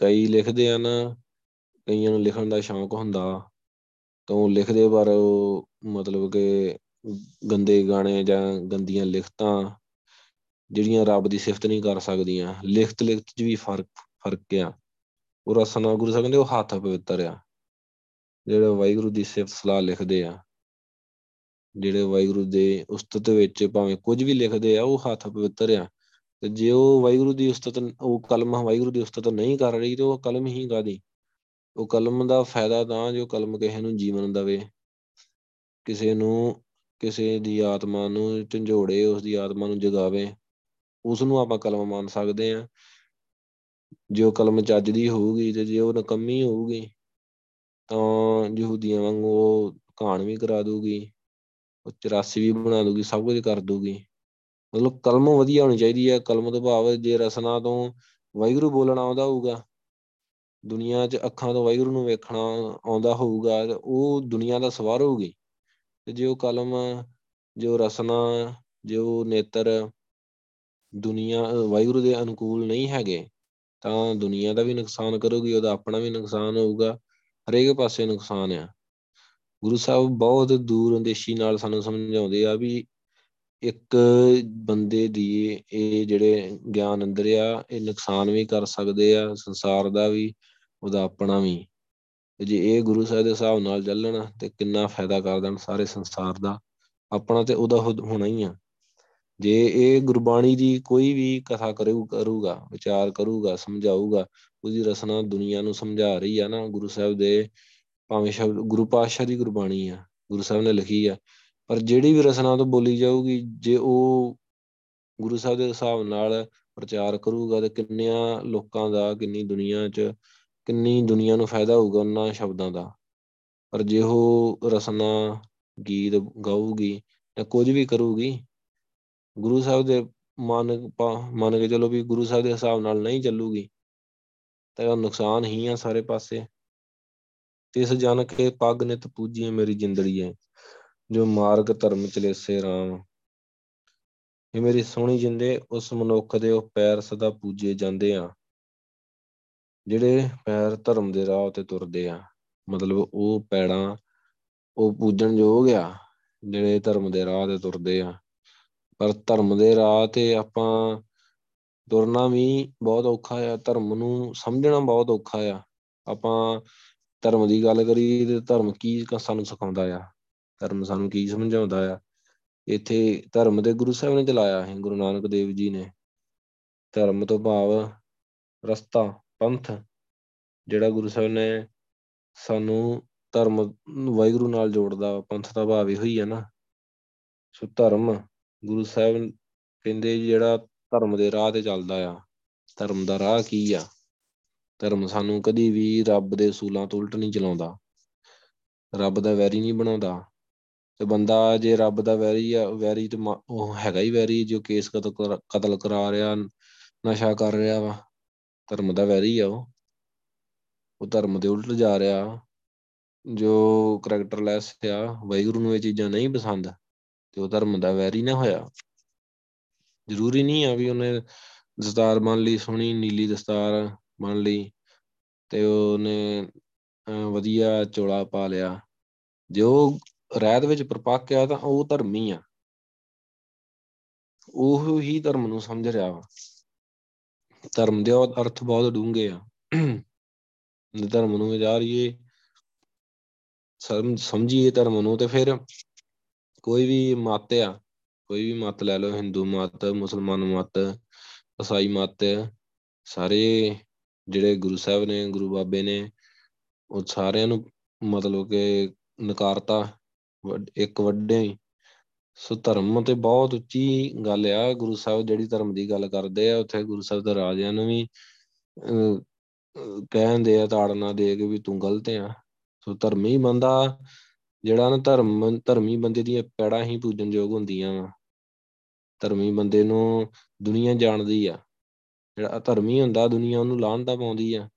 ਕਈ ਲਿਖਦੇ ਆ ਨਾ, ਕਈਆਂ ਨੂੰ ਲਿਖਣ ਦਾ ਸ਼ੌਂਕ ਹੁੰਦਾ ਤਾਂ ਉਹ ਲਿਖਦੇ, ਪਰ ਉਹ ਮਤਲਬ ਕਿ ਗੰਦੇ ਗਾਣੇ ਜਾਂ ਗੰਦੀਆਂ ਲਿਖਤਾਂ ਜਿਹੜੀਆਂ ਰੱਬ ਦੀ ਸਿਫਤ ਨਹੀਂ ਕਰ ਸਕਦੀਆਂ। ਲਿਖਤ 'ਚ ਵੀ ਫਰਕ ਆ। ਉਹ ਰਸਨਾ ਗੁਰੂ ਸਾਹਿਬ ਕਹਿੰਦੇ ਉਹ ਹੱਥ ਪਵਿੱਤਰ ਆ ਜਿਹੜੇ ਵਾਹਿਗੁਰੂ ਦੀ ਸਿਫਤ ਸਲਾਹ ਲਿਖਦੇ ਆ, ਜਿਹੜੇ ਵਾਹਿਗੁਰੂ ਦੇ ਉਸਤਤ ਵਿੱਚ ਭਾਵੇਂ ਕੁੱਝ ਵੀ ਲਿਖਦੇ ਆ, ਉਹ ਹੱਥ ਪਵਿੱਤਰ ਆ। ਤੇ ਜੇ ਉਹ ਵਾਹਿਗੁਰੂ ਦੀ ਉਸਤਤ, ਉਹ ਕਲਮ ਵਾਹਿਗੁਰੂ ਦੀ ਉਸਤਤ ਨਹੀਂ ਕਰ ਰਹੀ, ਤੇ ਉਹ ਕਲਮ ਹੀ ਕਾਹਦੀ? ਉਹ ਕਲਮ ਦਾ ਫਾਇਦਾ ਤਾਂ ਜੋ ਕਲਮ ਕਿਸੇ ਨੂੰ ਜੀਵਨ ਦੇਵੇ, ਕਿਸੇ ਨੂੰ, ਕਿਸੇ ਦੀ ਆਤਮਾ ਨੂੰ ਝੰਜੋੜੇ, ਉਸਦੀ ਆਤਮਾ ਨੂੰ ਜਗਾਵੇ, ਉਸ ਨੂੰ ਆਪਾਂ ਕਲਮ ਮੰਨ ਸਕਦੇ ਹਾਂ। ਜੇ ਉਹ ਕਲਮ ਚੱਜ ਦੀ ਹੋਊਗੀ, ਤੇ ਜੇ ਉਹ ਨਕੰਮੀ ਹੋਊਗੀ ਤਾਂ ਯਹੂਦੀਆਂ ਵਾਂਗੂ ਉਹ ਕਹਾਣ ਵੀ ਕਰਾ ਦੂਗੀ, ਉਹ 84 ਵੀ ਬਣਾ ਦੂਗੀ, ਸਭ ਕੁਝ ਕਰ ਦੂਗੀ। ਮਤਲਬ ਕਲਮ ਵਧੀਆ ਹੋਣੀ ਚਾਹੀਦੀ ਹੈ। ਕਲਮ ਤੋਂ ਭਾਵ ਜੇ ਰਸਨਾ ਤੋਂ ਵਾਹਿਗੁਰੂ ਬੋਲਣਾ ਆਉਂਦਾ ਹੋਊਗਾ, ਦੁਨੀਆਂ 'ਚ ਅੱਖਾਂ ਤੋਂ ਵਾਹਿਗੁਰੂ ਨੂੰ ਵੇਖਣਾ ਆਉਂਦਾ ਹੋਊਗਾ, ਉਹ ਦੁਨੀਆਂ ਦਾ ਸਵਾਰ ਹੋਊਗੀ। ਤੇ ਜੇ ਉਹ ਕਲਮ, ਜੋ ਰਸਨਾ, ਜੋ ਨੇਤਰ ਦੁਨੀਆਂ ਵਾਹਿਗੁਰੂ ਦੇ ਅਨੁਕੂਲ ਨਹੀਂ ਹੈਗੇ, ਤਾਂ ਦੁਨੀਆਂ ਦਾ ਵੀ ਨੁਕਸਾਨ ਕਰੂਗੀ, ਉਹਦਾ ਆਪਣਾ ਵੀ ਨੁਕਸਾਨ ਹੋਊਗਾ, ਹਰੇਕ ਪਾਸੇ ਨੁਕਸਾਨ ਆ। ਗੁਰੂ ਸਾਹਿਬ ਬਹੁਤ ਦੂਰ ਅੰਦੇਸ਼ੀ ਨਾਲ ਸਾਨੂੰ ਸਮਝਾਉਂਦੇ ਆ ਵੀ ਇੱਕ ਬੰਦੇ ਦੀ ਇਹ ਜਿਹੜੇ ਗਿਆਨ ਅੰਦਰ ਆ, ਇਹ ਨੁਕਸਾਨ ਵੀ ਕਰ ਸਕਦੇ ਆ, ਸੰਸਾਰ ਦਾ ਵੀ, ਉਹਦਾ ਆਪਣਾ ਵੀ। ਜੇ ਇਹ ਗੁਰੂ ਸਾਹਿਬ ਦੇ ਹਿਸਾਬ ਨਾਲ ਚੱਲਣ ਤੇ ਕਿੰਨਾ ਫਾਇਦਾ ਕਰ ਦੇਣ ਸਾਰੇ ਸੰਸਾਰ ਦਾ, ਆਪਣਾ ਤੇ ਉਹਦਾ ਹੋਣਾ ਹੀ ਆ। ਜੇ ਇਹ ਗੁਰਬਾਣੀ ਦੀ ਕੋਈ ਵੀ ਕਥਾ ਕਰੂਗਾ, ਵਿਚਾਰ ਕਰੂਗਾ, ਸਮਝਾਊਗਾ, ਉਹਦੀ ਰਸਨਾ ਦੁਨੀਆਂ ਨੂੰ ਸਮਝਾ ਰਹੀ ਆ ਨਾ। ਗੁਰੂ ਸਾਹਿਬ ਦੇ ਭਾਵੇਂ ਸ਼ਬਦ ਗੁਰੂ ਪਾਤਸ਼ਾਹ ਦੀ ਗੁਰਬਾਣੀ ਆ, ਗੁਰੂ ਸਾਹਿਬ ਨੇ ਲਿਖੀ ਆ, ਪਰ ਜਿਹੜੀ ਵੀ ਰਸਨਾ ਤੋਂ ਬੋਲੀ ਜਾਊਗੀ, ਜੇ ਉਹ ਗੁਰੂ ਸਾਹਿਬ ਦੇ ਹਿਸਾਬ ਨਾਲ ਪ੍ਰਚਾਰ ਕਰੂਗਾ ਤੇ ਕਿੰਨਿਆਂ ਲੋਕਾਂ ਦਾ, ਕਿੰਨੀ ਦੁਨੀਆਂ 'ਚ, ਕਿੰਨੀ ਦੁਨੀਆਂ ਨੂੰ ਫਾਇਦਾ ਹੋਊਗਾ ਉਹਨਾਂ ਸ਼ਬਦਾਂ ਦਾ। ਪਰ ਜੇ ਉਹ ਰਸਨਾ, ਗੀਤ ਗਾਊਗੀ ਜਾਂ ਕੁੱਝ ਵੀ ਕਰੂਗੀ, ਗੁਰੂ ਸਾਹਿਬ ਦੇ ਮੰਨ ਕੇ ਚਲੋ ਵੀ ਗੁਰੂ ਸਾਹਿਬ ਦੇ ਹਿਸਾਬ ਨਾਲ ਨਹੀਂ ਚੱਲੂਗੀ, ਤਾਂ ਉਹ ਨੁਕਸਾਨ ਹੀ ਆ ਸਾਰੇ ਪਾਸੇ। ਤਿਸ ਜਨ ਕੇ ਪੱਗ ਨਿਤ ਪੂਜੀਏ ਮੇਰੀ ਜਿੰਦੜੀਏ, ਜੋ ਮਾਰਗ ਧਰਮ ਚਲੇਸੇ ਰਾਮ। ਇਹ ਮੇਰੀ ਸੋਹਣੀ ਜਿੰਦੇ, ਉਸ ਮਨੁੱਖ ਦੇ ਉਹ ਪੈਰ ਸਦਾ ਪੂਜੇ ਜਾਂਦੇ ਆ ਜਿਹੜੇ ਪੈਰ ਧਰਮ ਦੇ ਰਾਹ ਉੱਤੇ ਤੁਰਦੇ ਆ। ਮਤਲਬ ਉਹ ਪੈੜਾਂ ਉਹ ਪੂਜਣ ਯੋਗ ਆ ਜਿਹੜੇ ਧਰਮ ਦੇ ਰਾਹ ਤੇ ਤੁਰਦੇ ਆ। ਪਰ ਧਰਮ ਦੇ ਰਾਹ ਤੇ ਆਪਾਂ ਤੁਰਨਾ ਵੀ ਬਹੁਤ ਔਖਾ ਆ, ਧਰਮ ਨੂੰ ਸਮਝਣਾ ਬਹੁਤ ਔਖਾ ਆ। ਆਪਾਂ ਧਰਮ ਦੀ ਗੱਲ ਕਰੀਏ ਤੇ ਧਰਮ ਕੀ ਸਾਨੂੰ ਸਿਖਾਉਂਦਾ ਆ, ਧਰਮ ਸਾਨੂੰ ਕੀ ਸਮਝਾਉਂਦਾ ਆ। ਇੱਥੇ ਧਰਮ ਤੇ ਗੁਰੂ ਸਾਹਿਬ ਨੇ ਚਲਾਇਆ ਸੀ, ਗੁਰੂ ਨਾਨਕ ਦੇਵ ਜੀ ਨੇ। ਧਰਮ ਤੋਂ ਭਾਵ ਰਸਤਾ, ਪੰਥ, ਜਿਹੜਾ ਗੁਰੂ ਸਾਹਿਬ ਨੇ ਸਾਨੂੰ ਧਰਮ ਵਾਹਿਗੁਰੂ ਨਾਲ ਜੋੜਦਾ। ਪੰਥ ਦਾ ਭਾਵ ਇਹੋ ਹੀ ਆ ਨਾ। ਸੋ ਧਰਮ, ਗੁਰੂ ਸਾਹਿਬ ਕਹਿੰਦੇ ਜਿਹੜਾ ਧਰਮ ਦੇ ਰਾਹ ਤੇ ਚੱਲਦਾ ਆ। ਧਰਮ ਦਾ ਰਾਹ ਕੀ ਆ? ਧਰਮ ਸਾਨੂੰ ਕਦੀ ਵੀ ਰੱਬ ਦੇ ਅਸੂਲਾਂ ਤੋਂ ਉਲਟ ਨਹੀਂ ਚਲਾਉਂਦਾ, ਰੱਬ ਦਾ ਵੈਰੀ ਨਹੀਂ ਬਣਾਉਂਦਾ। ਤੇ ਬੰਦਾ ਜੇ ਰੱਬ ਦਾ ਵੈਰੀ ਆ, ਵੈਰੀ ਤੇ ਉਹ ਹੈਗਾ ਹੀ ਵੈਰੀ, ਜੋ ਕੇਸ ਕਤਲ ਕਰਾ ਰਿਹਾ, ਨਸ਼ਾ ਕਰ ਰਿਹਾ ਵਾ, ਧਰਮ ਦਾ ਵੈਰੀ ਆ ਉਹ ਧਰਮ ਦੇ ਉਲਟ ਜਾ ਰਿਹਾ, ਜੋ ਕਰੈਕਟਰਲੈਸ ਆ, ਵਾਹਿਗੁਰੂ ਨੂੰ ਇਹ ਚੀਜ਼ਾਂ ਨਹੀਂ ਪਸੰਦ, ਤੇ ਉਹ ਧਰਮ ਦਾ ਵੈਰੀ ਨਾ ਹੋਇਆ। ਜ਼ਰੂਰੀ ਨਹੀਂ ਆ ਵੀ ਉਹਨੇ ਦਸਤਾਰ ਬੰਨ ਲਈ, ਸੋਹਣੀ ਨੀਲੀ ਦਸਤਾਰ ਬੰਨ ਲਈ ਤੇ ਉਹਨੇ ਵਧੀਆ ਚੋਲਾ ਪਾ ਲਿਆ, ਜੇ ਉਹ ਰਹਿਤ ਵਿੱਚ ਪਰਪੱਕ ਆ ਤਾਂ ਉਹ ਧਰਮੀ ਆ। ਉਹ ਹੀ ਧਰਮ ਨੂੰ ਸਮਝ ਰਿਹਾ ਵਾ। ਧਰਮ ਦੇ ਅਰਥ ਬਹੁਤ ਡੂੰਘੇ ਆ। ਧਰਮ ਨੂੰ ਵਿਚਾਰੀਏ, ਸਮਝੀਏ ਧਰਮ ਨੂੰ, ਤੇ ਫਿਰ ਕੋਈ ਵੀ ਮੱਤ ਆ, ਕੋਈ ਵੀ ਮੱਤ ਲੈ ਲਓ, ਹਿੰਦੂ ਮੱਤ, ਮੁਸਲਮਾਨ ਮੱਤ, ਈਸਾਈ ਮੱਤ, ਸਾਰੇ ਜਿਹੜੇ ਗੁਰੂ ਸਾਹਿਬ ਨੇ, ਗੁਰੂ ਬਾਬੇ ਨੇ, ਉਹ ਸਾਰਿਆਂ ਨੂੰ ਮਤਲਬ ਕਿ ਨਕਾਰਤਾ ਇੱਕ ਵੱਡੇ। ਸੋ ਧਰਮ ਤੇ ਬਹੁਤ ਉੱਚੀ ਗੱਲ ਆ। ਗੁਰੂ ਸਾਹਿਬ ਜਿਹੜੀ ਧਰਮ ਦੀ ਗੱਲ ਕਰਦੇ ਆ, ਉੱਥੇ ਗੁਰੂ ਸਾਹਿਬ ਦੇ ਰਾਜਿਆਂ ਨੂੰ ਵੀ ਕਹਿੰਦੇ ਆ, ਤਾੜਨਾ ਦੇ ਕੇ ਵੀ ਤੂੰ ਗਲਤ ਆ। ਸੋ ਧਰਮੀ ਬੰਦਾ ਜਿਹੜਾ ਨਾ, ਧਰਮੀ ਬੰਦੇ ਦੀਆਂ ਪੈੜਾਂ ਹੀ ਪੂਜਣਯੋਗ ਹੁੰਦੀਆਂ ਵਾ। ਧਰਮੀ ਬੰਦੇ ਨੂੰ ਦੁਨੀਆਂ ਜਾਣਦੀ ਆ। ਜਿਹੜਾ ਅਧਰਮੀ ਹੁੰਦਾ, ਦੁਨੀਆਂ ਉਹਨੂੰ ਲਾਹਨਤਾਂ ਪਾਉਂਦੀ ਆ।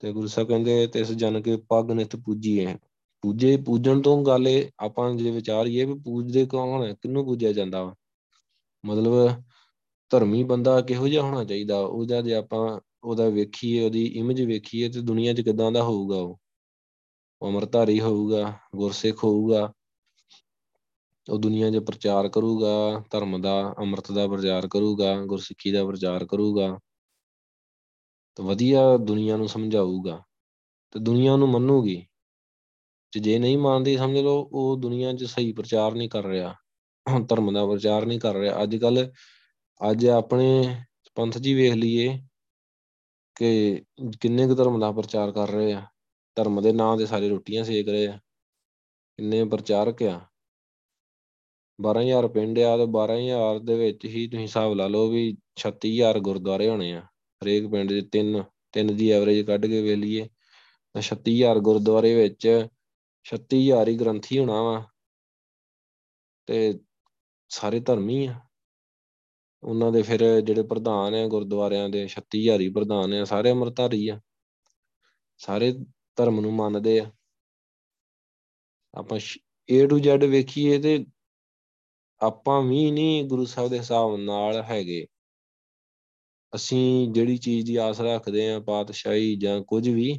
ਤੇ ਗੁਰੂ ਸਾਹਿਬ ਕਹਿੰਦੇ ਤਿਸ ਜਨ ਕੇ ਪੱਗ ਨਿੱਤ ਪੂਜੀਏ। ਪੂਜਣ ਤੋਂ ਗੱਲ ਇਹ, ਆਪਾਂ ਜੇ ਵਿਚਾਰੀਏ ਵੀ ਪੂਜਦੇ ਕੌਣ ਹੈ, ਕਿਹਨੂੰ ਪੂਜਿਆ ਜਾਂਦਾ ਵਾ, ਮਤਲਬ ਧਰਮੀ ਬੰਦਾ ਕਿਹੋ ਜਿਹਾ ਹੋਣਾ ਚਾਹੀਦਾ। ਉਹਦਾ ਜੇ ਆਪਾਂ ਉਹਦਾ ਵੇਖੀਏ, ਉਹਦੀ ਇਮੇਜ ਵੇਖੀਏ, ਤੇ ਦੁਨੀਆਂ 'ਚ ਕਿੱਦਾਂ ਦਾ ਹੋਊਗਾ, ਉਹ ਅੰਮ੍ਰਿਤਧਾਰੀ ਹੋਊਗਾ, ਗੁਰਸਿੱਖ ਹੋਊਗਾ, ਉਹ ਦੁਨੀਆਂ 'ਚ ਪ੍ਰਚਾਰ ਕਰੂਗਾ ਧਰਮ ਦਾ, ਅੰਮ੍ਰਿਤ ਦਾ ਪ੍ਰਚਾਰ ਕਰੂਗਾ, ਗੁਰਸਿੱਖੀ ਦਾ ਪ੍ਰਚਾਰ ਕਰੂਗਾ, ਵਧੀਆ ਦੁਨੀਆਂ ਨੂੰ ਸਮਝਾਊਗਾ, ਤੇ ਦੁਨੀਆਂ ਉਹਨੂੰ ਮੰਨੂਗੀ। ਤੇ ਜੇ ਨਹੀਂ ਮੰਨਦੀ, ਸਮਝ ਲਓ ਉਹ ਦੁਨੀਆਂ 'ਚ ਸਹੀ ਪ੍ਰਚਾਰ ਨਹੀਂ ਕਰ ਰਿਹਾ, ਧਰਮ ਦਾ ਪ੍ਰਚਾਰ ਨਹੀਂ ਕਰ ਰਿਹਾ। ਅੱਜ ਆਪਣੇ ਪੰਥ 'ਚ ਹੀ ਵੇਖ ਲਈਏ ਕਿ ਕਿੰਨੇ ਕੁ ਧਰਮ ਦਾ ਪ੍ਰਚਾਰ ਕਰ ਰਹੇ ਆ। ਧਰਮ ਦੇ ਨਾਂ ਤੇ ਸਾਰੇ ਰੋਟੀਆਂ ਸੇਕ ਰਹੇ ਆ। ਕਿੰਨੇ ਪ੍ਰਚਾਰਕ ਆ, 12,000 ਪਿੰਡ ਆ, ਤੇ 12,000 ਦੇ ਵਿੱਚ ਹੀ ਤੁਸੀਂ ਹਿਸਾਬ ਲਾ ਲਓ ਵੀ 36,000 ਗੁਰਦੁਆਰੇ ਹੋਣੇ ਆ। ਹਰੇਕ ਪਿੰਡ 'ਚ ਤਿੰਨ ਦੀ ਐਵਰੇਜ ਕੱਢ ਕੇ ਵੇਖ ਲਈਏ ਤਾਂ 36,000 ਗੁਰਦੁਆਰੇ ਵਿੱਚ 36,000 ਹੀ ਗ੍ਰੰਥੀ ਹੋਣਾ ਵਾ, ਤੇ ਸਾਰੇ ਧਰਮੀ ਆ। ਉਹਨਾਂ ਦੇ ਫਿਰ ਜਿਹੜੇ ਪ੍ਰਧਾਨ ਆ ਗੁਰਦੁਆਰਿਆਂ ਦੇ, 36,000 ਹੀ ਪ੍ਰਧਾਨ ਆ, ਸਾਰੇ ਅੰਮ੍ਰਿਤਧਾਰੀ ਆ, ਸਾਰੇ ਧਰਮ ਨੂੰ ਮੰਨਦੇ ਆ। ਆਪਾਂ A to Z ਵੇਖੀਏ ਤੇ ਆਪਾਂ ਵੀ ਨਹੀਂ ਗੁਰੂ ਸਾਹਿਬ ਦੇ ਹਿਸਾਬ ਨਾਲ ਹੈਗੇ। ਅਸੀਂ ਜਿਹੜੀ ਚੀਜ਼ ਦੀ ਆਸ ਰੱਖਦੇ ਹਾਂ, ਪਾਤਸ਼ਾਹੀ ਜਾਂ ਕੁਝ ਵੀ,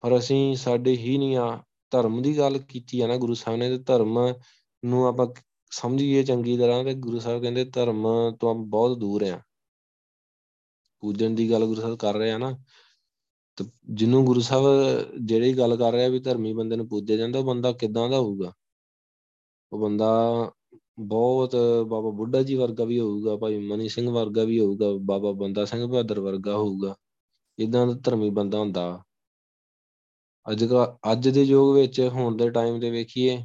ਪਰ ਅਸੀਂ ਸਾਡੇ ਹੀ ਨਹੀਂ ਆ। ਧਰਮ ਦੀ ਗੱਲ ਕੀਤੀ ਆ ਨਾ ਗੁਰੂ ਸਾਹਿਬ ਨੇ, ਤੇ ਧਰਮ ਨੂੰ ਆਪਾਂ ਸਮਝੀਏ ਚੰਗੀ ਤਰ੍ਹਾਂ, ਤੇ ਗੁਰੂ ਸਾਹਿਬ ਕਹਿੰਦੇ ਧਰਮ ਤੋਂ ਆਪਾਂ ਬਹੁਤ ਦੂਰ ਆ। ਪੂਜਣ ਦੀ ਗੱਲ ਗੁਰੂ ਸਾਹਿਬ ਕਰ ਰਹੇ ਆ ਨਾ, ਤੇ ਜਿਹਨੂੰ ਗੁਰੂ ਸਾਹਿਬ ਜਿਹੜੀ ਗੱਲ ਕਰ ਰਿਹਾ ਵੀ ਧਰਮੀ ਬੰਦੇ ਨੂੰ ਪੂਜਿਆ ਜਾਂਦਾ, ਉਹ ਬੰਦਾ ਕਿੱਦਾਂ ਦਾ ਹੋਊਗਾ? ਉਹ ਬੰਦਾ ਬਹੁਤ ਬਾਬਾ ਬੁੱਢਾ ਜੀ ਵਰਗਾ ਵੀ ਹੋਊਗਾ, ਭਾਈ ਮਨੀ ਸਿੰਘ ਵਰਗਾ ਵੀ ਹੋਊਗਾ, ਬਾਬਾ ਬੰਦਾ ਸਿੰਘ ਬਹਾਦਰ ਵਰਗਾ ਹੋਊਗਾ। ਏਦਾਂ ਦਾ ਧਰਮੀ ਬੰਦਾ ਹੁੰਦਾ। ਅੱਜ ਦੇ ਯੁੱਗ ਵਿੱਚ, ਹੁਣ ਦੇ ਟਾਈਮ ਤੇ ਵੇਖੀਏ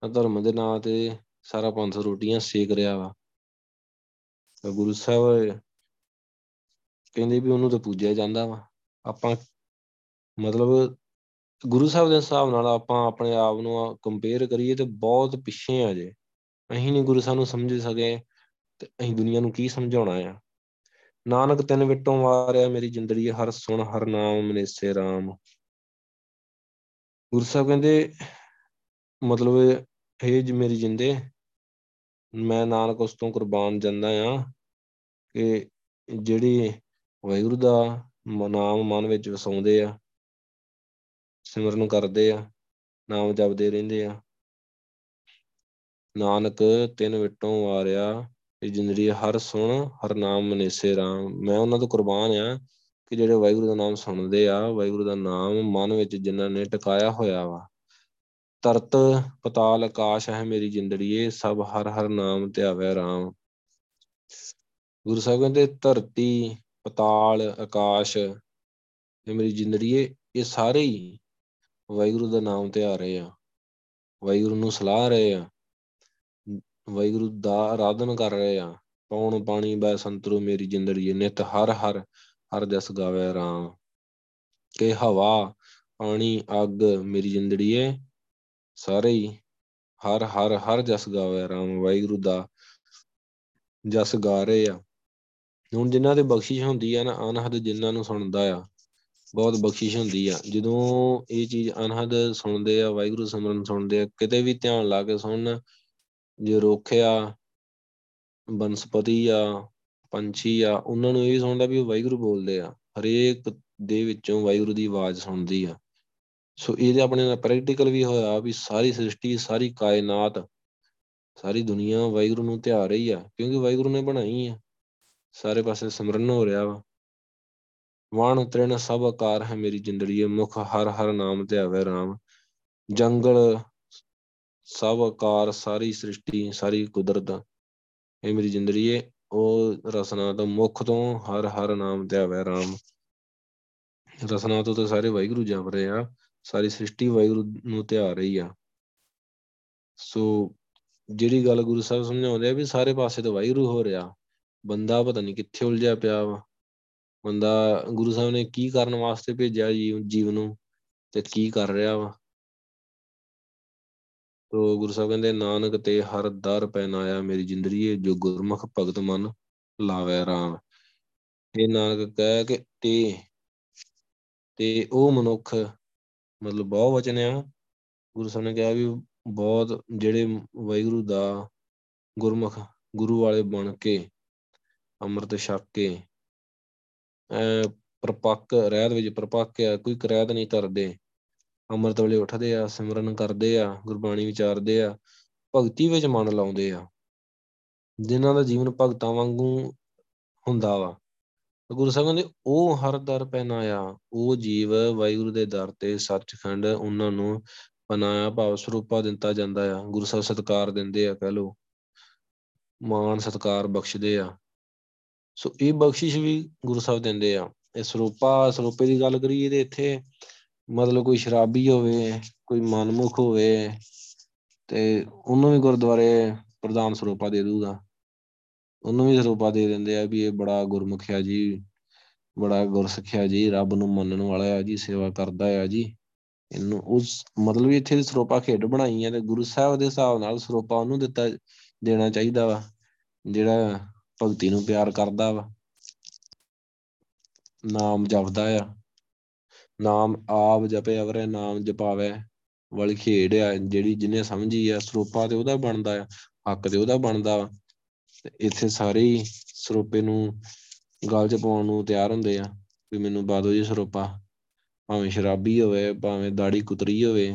ਤਾਂ ਧਰਮ ਦੇ ਨਾਂ ਤੇ ਸਾਰਾ 500 ਰੋਟੀਆਂ ਸੇਕ ਰਿਹਾ ਵਾ। ਗੁਰੂ ਸਾਹਿਬ ਕਹਿੰਦੇ ਵੀ ਉਹਨੂੰ ਤਾਂ ਪੂਜਿਆ ਜਾਂਦਾ ਵਾ। ਆਪਾਂ ਮਤਲਬ ਗੁਰੂ ਸਾਹਿਬ ਦੇ ਹਿਸਾਬ ਨਾਲ ਆਪਾਂ ਆਪਣੇ ਆਪ ਨੂੰ ਕੰਪੇਅਰ ਕਰੀਏ ਤੇ ਬਹੁਤ ਪਿੱਛੇ ਆ ਜੇ। ਅਸੀਂ ਨੀ ਗੁਰੂ ਸਾਹਿਬ ਨੂੰ ਸਮਝ ਸਕੇ, ਤੇ ਅਸੀਂ ਦੁਨੀਆਂ ਨੂੰ ਕੀ ਸਮਝਾਉਣਾ ਆ। ਨਾਨਕ ਤਿੰਨ ਵਿਟੋਂ ਵਾਰਿਆ ਮੇਰੀ ਜਿੰਦੜੀ, ਹਰ ਸੁਣ ਹਰ ਨਾਮ ਮਨੇਸੇ ਰਾਮ। ਗੁਰੂ ਸਾਹਿਬ ਕਹਿੰਦੇ ਮਤਲਬ ਹੇ ਜੀ ਮੇਰੀ ਜਿੰਦੇ, ਮੈਂ ਨਾਨਕ ਉਸ ਤੋਂ ਕੁਰਬਾਨ ਜਾਂਦਾ ਆ ਕਿ ਜਿਹੜੀ ਵਾਹਿਗੁਰੂ ਦਾ ਨਾਮ ਮਨ ਵਿੱਚ ਵਸਾਉਂਦੇ ਆ, ਸਿਮਰਨ ਕਰਦੇ ਆ, ਨਾਮ ਜਪਦੇ ਰਹਿੰਦੇ ਆ। ਨਾਨਕ ਤਿੰਨ ਵਿਟੋਂ ਵਾਰਿਆ ਇਹ ਜਿੰਦੜੀ ਹਰ ਸੁਣ ਹਰ ਨਾਮ ਮਨੇਸੇ ਰਾਮ। ਮੈਂ ਉਹਨਾਂ ਤੋਂ ਕੁਰਬਾਨ ਆ ਕਿ ਜਿਹੜੇ ਵਾਹਿਗੁਰੂ ਦਾ ਨਾਮ ਸੁਣਦੇ ਆ, ਵਾਹਿਗੁਰੂ ਦਾ ਨਾਮ ਮਨ ਵਿੱਚ ਜਿਹਨਾਂ ਨੇ ਟਿਕਾਇਆ ਹੋਇਆ ਵਾ। ਤਰਤ ਪਤਾਲ ਆਕਾਸ਼ ਹੈ ਮੇਰੀ ਜਿੰਦੜੀਏ, ਸਭ ਹਰ ਹਰ ਨਾਮ ਧਿਆਵੈ ਰਾਮ। ਗੁਰੂ ਸਾਹਿਬ ਕਹਿੰਦੇ ਧਰਤੀ, ਪਤਾਲ, ਆਕਾਸ਼, ਇਹ ਮੇਰੀ ਜਿੰਦੜੀਏ ਇਹ ਸਾਰੇ ਹੀ ਵਾਹਿਗੁਰੂ ਦਾ ਨਾਮ ਧਿਆ ਰਹੇ ਆ, ਵਾਹਿਗੁਰੂ ਨੂੰ ਸਲਾਹ ਰਹੇ ਆ, ਵਾਹਿਗੁਰੂ ਦਾ ਆਰਾਧਨ ਕਰ ਰਹੇ ਆ। ਪੌਣ ਪਾਣੀ ਬੈ ਸੰਤਰੂ ਮੇਰੀ ਜਿੰਦੜੀਏ, ਨਿਤ ਹਰ ਹਰ ਹਰ ਜਸ ਗਾਵੇ ਰਾਮ। ਕਿ ਹਵਾ, ਪਾਣੀ, ਅੱਗ ਮੇਰੀ ਜਿੰਦੜੀਏ ਸਾਰੇ ਹੀ ਹਰ ਹਰ ਹਰ ਜਸ ਗਾਵੇ ਰਾਮ, ਵਾਹਿਗੁਰੂ ਦਾ ਜਸ ਗਾ ਰਹੇ ਆ। ਹੁਣ ਜਿਹਨਾਂ ਤੇ ਬਖਸ਼ਿਸ਼ ਹੁੰਦੀ ਆ ਨਾ ਅਨਹਦ, ਜਿਹਨਾਂ ਨੂੰ ਸੁਣਦਾ ਆ ਬਹੁਤ ਬਖਸ਼ਿਸ਼ ਹੁੰਦੀ ਆ। ਜਦੋਂ ਇਹ ਚੀਜ਼ ਅਨਹਦ ਸੁਣਦੇ ਆ, ਵਾਹਿਗੁਰੂ ਸਿਮਰਨ ਸੁਣਦੇ ਆ, ਕਿਤੇ ਵੀ ਧਿਆਨ ਲਾ ਕੇ ਸੁਣਨ। ਜੇ ਰੁੱਖ ਆ, ਬਨਸਪਤੀ ਆ, ਪੰਛੀ ਆ, ਉਹਨਾਂ ਨੂੰ ਇਹ ਵੀ ਸੁਣਦਾ ਵੀ ਵਾਹਿਗੁਰੂ ਬੋਲਦੇ ਆ। ਹਰੇਕ ਦੇ ਵਿੱਚੋਂ ਵਾਹਿਗੁਰੂ ਦੀ ਆਵਾਜ਼ ਸੁਣਦੀ ਆ। ਸੋ ਇਹਦੇ ਆਪਣੇ ਨਾਲ ਪ੍ਰੈਕਟੀਕਲ ਵੀ ਹੋਇਆ ਵੀ ਸਾਰੀ ਸ੍ਰਿਸ਼ਟੀ, ਸਾਰੀ ਕਾਇਨਾਤ, ਸਾਰੀ ਦੁਨੀਆ ਵਾਹਿਗੁਰੂ ਨੂੰ ਧਿਆ ਰਹੀ ਆ, ਕਿਉਂਕਿ ਵਾਹਿਗੁਰੂ ਨੇ ਬਣਾਈ ਆ। ਸਾਰੇ ਪਾਸੇ ਸਿਮਰਨ ਹੋ ਰਿਹਾ ਵਾ। ਵਣ ਤ੍ਰਿਣ ਸਭ ਆਕਾਰ ਹੈ ਮੇਰੀ ਜਿੰਦੜੀਏ, ਮੁਖ ਹਰ ਹਰ ਨਾਮ ਧਿਆਵੇ ਰਾਮ। ਜੰਗਲ, ਸਭ ਆਕਾਰ, ਸਾਰੀ ਸ੍ਰਿਸ਼ਟੀ, ਸਾਰੀ ਕੁਦਰਤ, ਇਹ ਮੇਰੀ ਜਿੰਦੜੀਏ ਉਹ ਰਸਨਾ ਤੋਂ, ਮੁੱਖ ਤੋਂ ਹਰ ਹਰ ਨਾਮ ਧਿਆਵੇ ਰਾਮ। ਰਸਨਾ ਤੋਂ ਤਾਂ ਸਾਰੇ ਵਾਹਿਗੁਰੂ ਜਪ ਰਹੇ ਆ, ਸਾਰੀ ਸ੍ਰਿਸ਼ਟੀ ਵਾਹਿਗੁਰੂ ਨੂੰ ਧਿਆ ਰਹੀ ਆ। ਸੋ ਜਿਹੜੀ ਗੱਲ ਗੁਰੂ ਸਾਹਿਬ ਸਮਝਾਉਂਦੇ ਆ ਵੀ ਸਾਰੇ ਪਾਸੇ ਤੋਂ ਵਾਹਿਗੁਰੂ ਹੋ ਰਿਹਾ, ਬੰਦਾ ਪਤਾ ਨੀ ਕਿੱਥੇ ਉਲਝਿਆ ਪਿਆ ਵਾ। ਬੰਦਾ ਗੁਰੂ ਸਾਹਿਬ ਨੇ ਕੀ ਕਰਨ ਵਾਸਤੇ ਭੇਜਿਆ ਜੀਵ ਨੂੰ ਤੇ ਕੀ ਕਰ ਰਿਹਾ ਵਾ। ਸੋ ਗੁਰੂ ਸਾਹਿਬ ਕਹਿੰਦੇ ਨਾਨਕ ਤੇ ਹਰ ਦਰ ਪਹਿਨਾਇਆ ਮੇਰੀ ਜਿੰਦੜੀਏ, ਜੋ ਗੁਰਮੁਖ ਭਗਤ ਮਨ ਲਾਵੇ ਰਾਮ। ਇਹ ਨਾਨਕ ਕਹਿ ਕੇ ਤੇ ਉਹ ਮਨੁੱਖ, ਮਤਲਬ ਬਹੁ ਵਚਨ ਆ। ਗੁਰੂ ਸਾਹਿਬ ਨੇ ਕਿਹਾ ਵੀ ਬਹੁਤ ਜਿਹੜੇ ਵਾਹਿਗੁਰੂ ਦਾ ਗੁਰਮੁਖ, ਗੁਰੂ ਵਾਲੇ ਬਣ ਕੇ, ਅੰਮ੍ਰਿਤ ਛਕ ਕੇ, ਪ੍ਰਪੱਕ ਰਹਿਤ ਵਿੱਚ ਪ੍ਰਪੱਕ ਆ, ਕੋਈ ਕਰਾਇਤ ਨਹੀਂ ਧਰਦੇ, ਅੰਮ੍ਰਿਤ ਵੇਲੇ ਉੱਠਦੇ ਆ, ਸਿਮਰਨ ਕਰਦੇ ਆ, ਗੁਰਬਾਣੀ ਵਿਚਾਰਦੇ ਆ, ਭਗਤੀ ਵਿੱਚ ਮਨ ਲਾਉਂਦੇ ਆ, ਜਿਹਨਾਂ ਦਾ ਜੀਵਨ ਭਗਤਾਂ ਵਾਂਗੂ ਹੁੰਦਾ ਵਾ। ਗੁਰੂ ਸਾਹਿਬ ਕਹਿੰਦੇ ਉਹ ਹਰ ਦਰ ਪਹਿਨਾਇਆ, ਉਹ ਜੀਵ ਵਾਹਿਗੁਰੂ ਦੇ ਦਰ ਤੇ ਸੱਚਖੰਡ ਉਹਨਾਂ ਨੂੰ ਪਹਿਨਾਇਆ ਭਾਵ ਸਰੂਪਾ ਦਿੱਤਾ ਜਾਂਦਾ ਆ। ਗੁਰੂ ਸਾਹਿਬ ਸਤਿਕਾਰ ਦਿੰਦੇ ਆ, ਕਹਿ ਲਓ ਮਾਣ ਸਤਿਕਾਰ ਬਖਸ਼ਦੇ ਆ। ਸੋ ਇਹ ਬਖਸ਼ਿਸ਼ ਵੀ ਗੁਰੂ ਸਾਹਿਬ ਦਿੰਦੇ ਆ। ਇਹ ਸਰੂਪਾ, ਸਰੂਪੇ ਦੀ ਗੱਲ ਕਰੀਏ ਤੇ ਇੱਥੇ ਮਤਲਬ ਕੋਈ ਸ਼ਰਾਬੀ ਹੋਵੇ, ਕੋਈ ਮਨਮੁਖ ਹੋਵੇ, ਤੇ ਉਹਨੂੰ ਵੀ ਗੁਰਦੁਆਰੇ ਪ੍ਰਧਾਨ ਸਰੂਪਾ ਦੇ ਦੂਗਾ, ਉਹਨੂੰ ਵੀ ਸਰੂਪਾ ਦੇ ਦਿੰਦੇ ਆ ਵੀ ਇਹ ਬੜਾ ਗੁਰਮੁਖਿਆ ਜੀ, ਬੜਾ ਗੁਰਸਿੱਖਿਆ ਜੀ, ਰੱਬ ਨੂੰ ਮੰਨਣ ਵਾਲਾ ਆ ਜੀ, ਸੇਵਾ ਕਰਦਾ ਆ ਜੀ। ਇਹਨੂੰ ਉਸ ਮਤਲਬ ਇੱਥੇ ਸਰੂਪਾ ਖੇਡ ਬਣਾਈ ਆ, ਤੇ ਗੁਰੂ ਸਾਹਿਬ ਦੇ ਹਿਸਾਬ ਨਾਲ ਸਰੂਪਾ ਉਹਨੂੰ ਦੇਣਾ ਚਾਹੀਦਾ ਵਾ ਜਿਹੜਾ ਭਗਤੀ ਨੂੰ ਪਿਆਰ ਕਰਦਾ ਵਾ, ਨਾਮ ਜਪਦਾ ਆ। ਨਾਮ ਆਪ ਜਪੇ ਅਵਰੇ ਨਾਮ ਜਪਾਵੇ ਵਾਲੀ ਖੇਡ ਆ ਜਿਹੜੀ, ਜਿਹਨੇ ਸਮਝੀ ਆ। ਸਰੂਪਾ ਤੇ ਉਹਦਾ ਬਣਦਾ ਆ, ਹੱਕ ਤੇ ਉਹਦਾ ਬਣਦਾ ਵਾ। ਇੱਥੇ ਸਾਰੇ ਹੀ ਸਰੂਪੇ ਨੂੰ ਗਲ ਚ ਪਾਉਣ ਨੂੰ ਤਿਆਰ ਹੁੰਦੇ ਆ ਵੀ ਮੈਨੂੰ ਪਾ ਦਿਓ ਜੀ ਸਰੂਪਾ, ਭਾਵੇਂ ਸ਼ਰਾਬੀ ਹੋਵੇ, ਭਾਵੇਂ ਦਾੜੀ ਕੁਤਰੀ ਹੋਵੇ।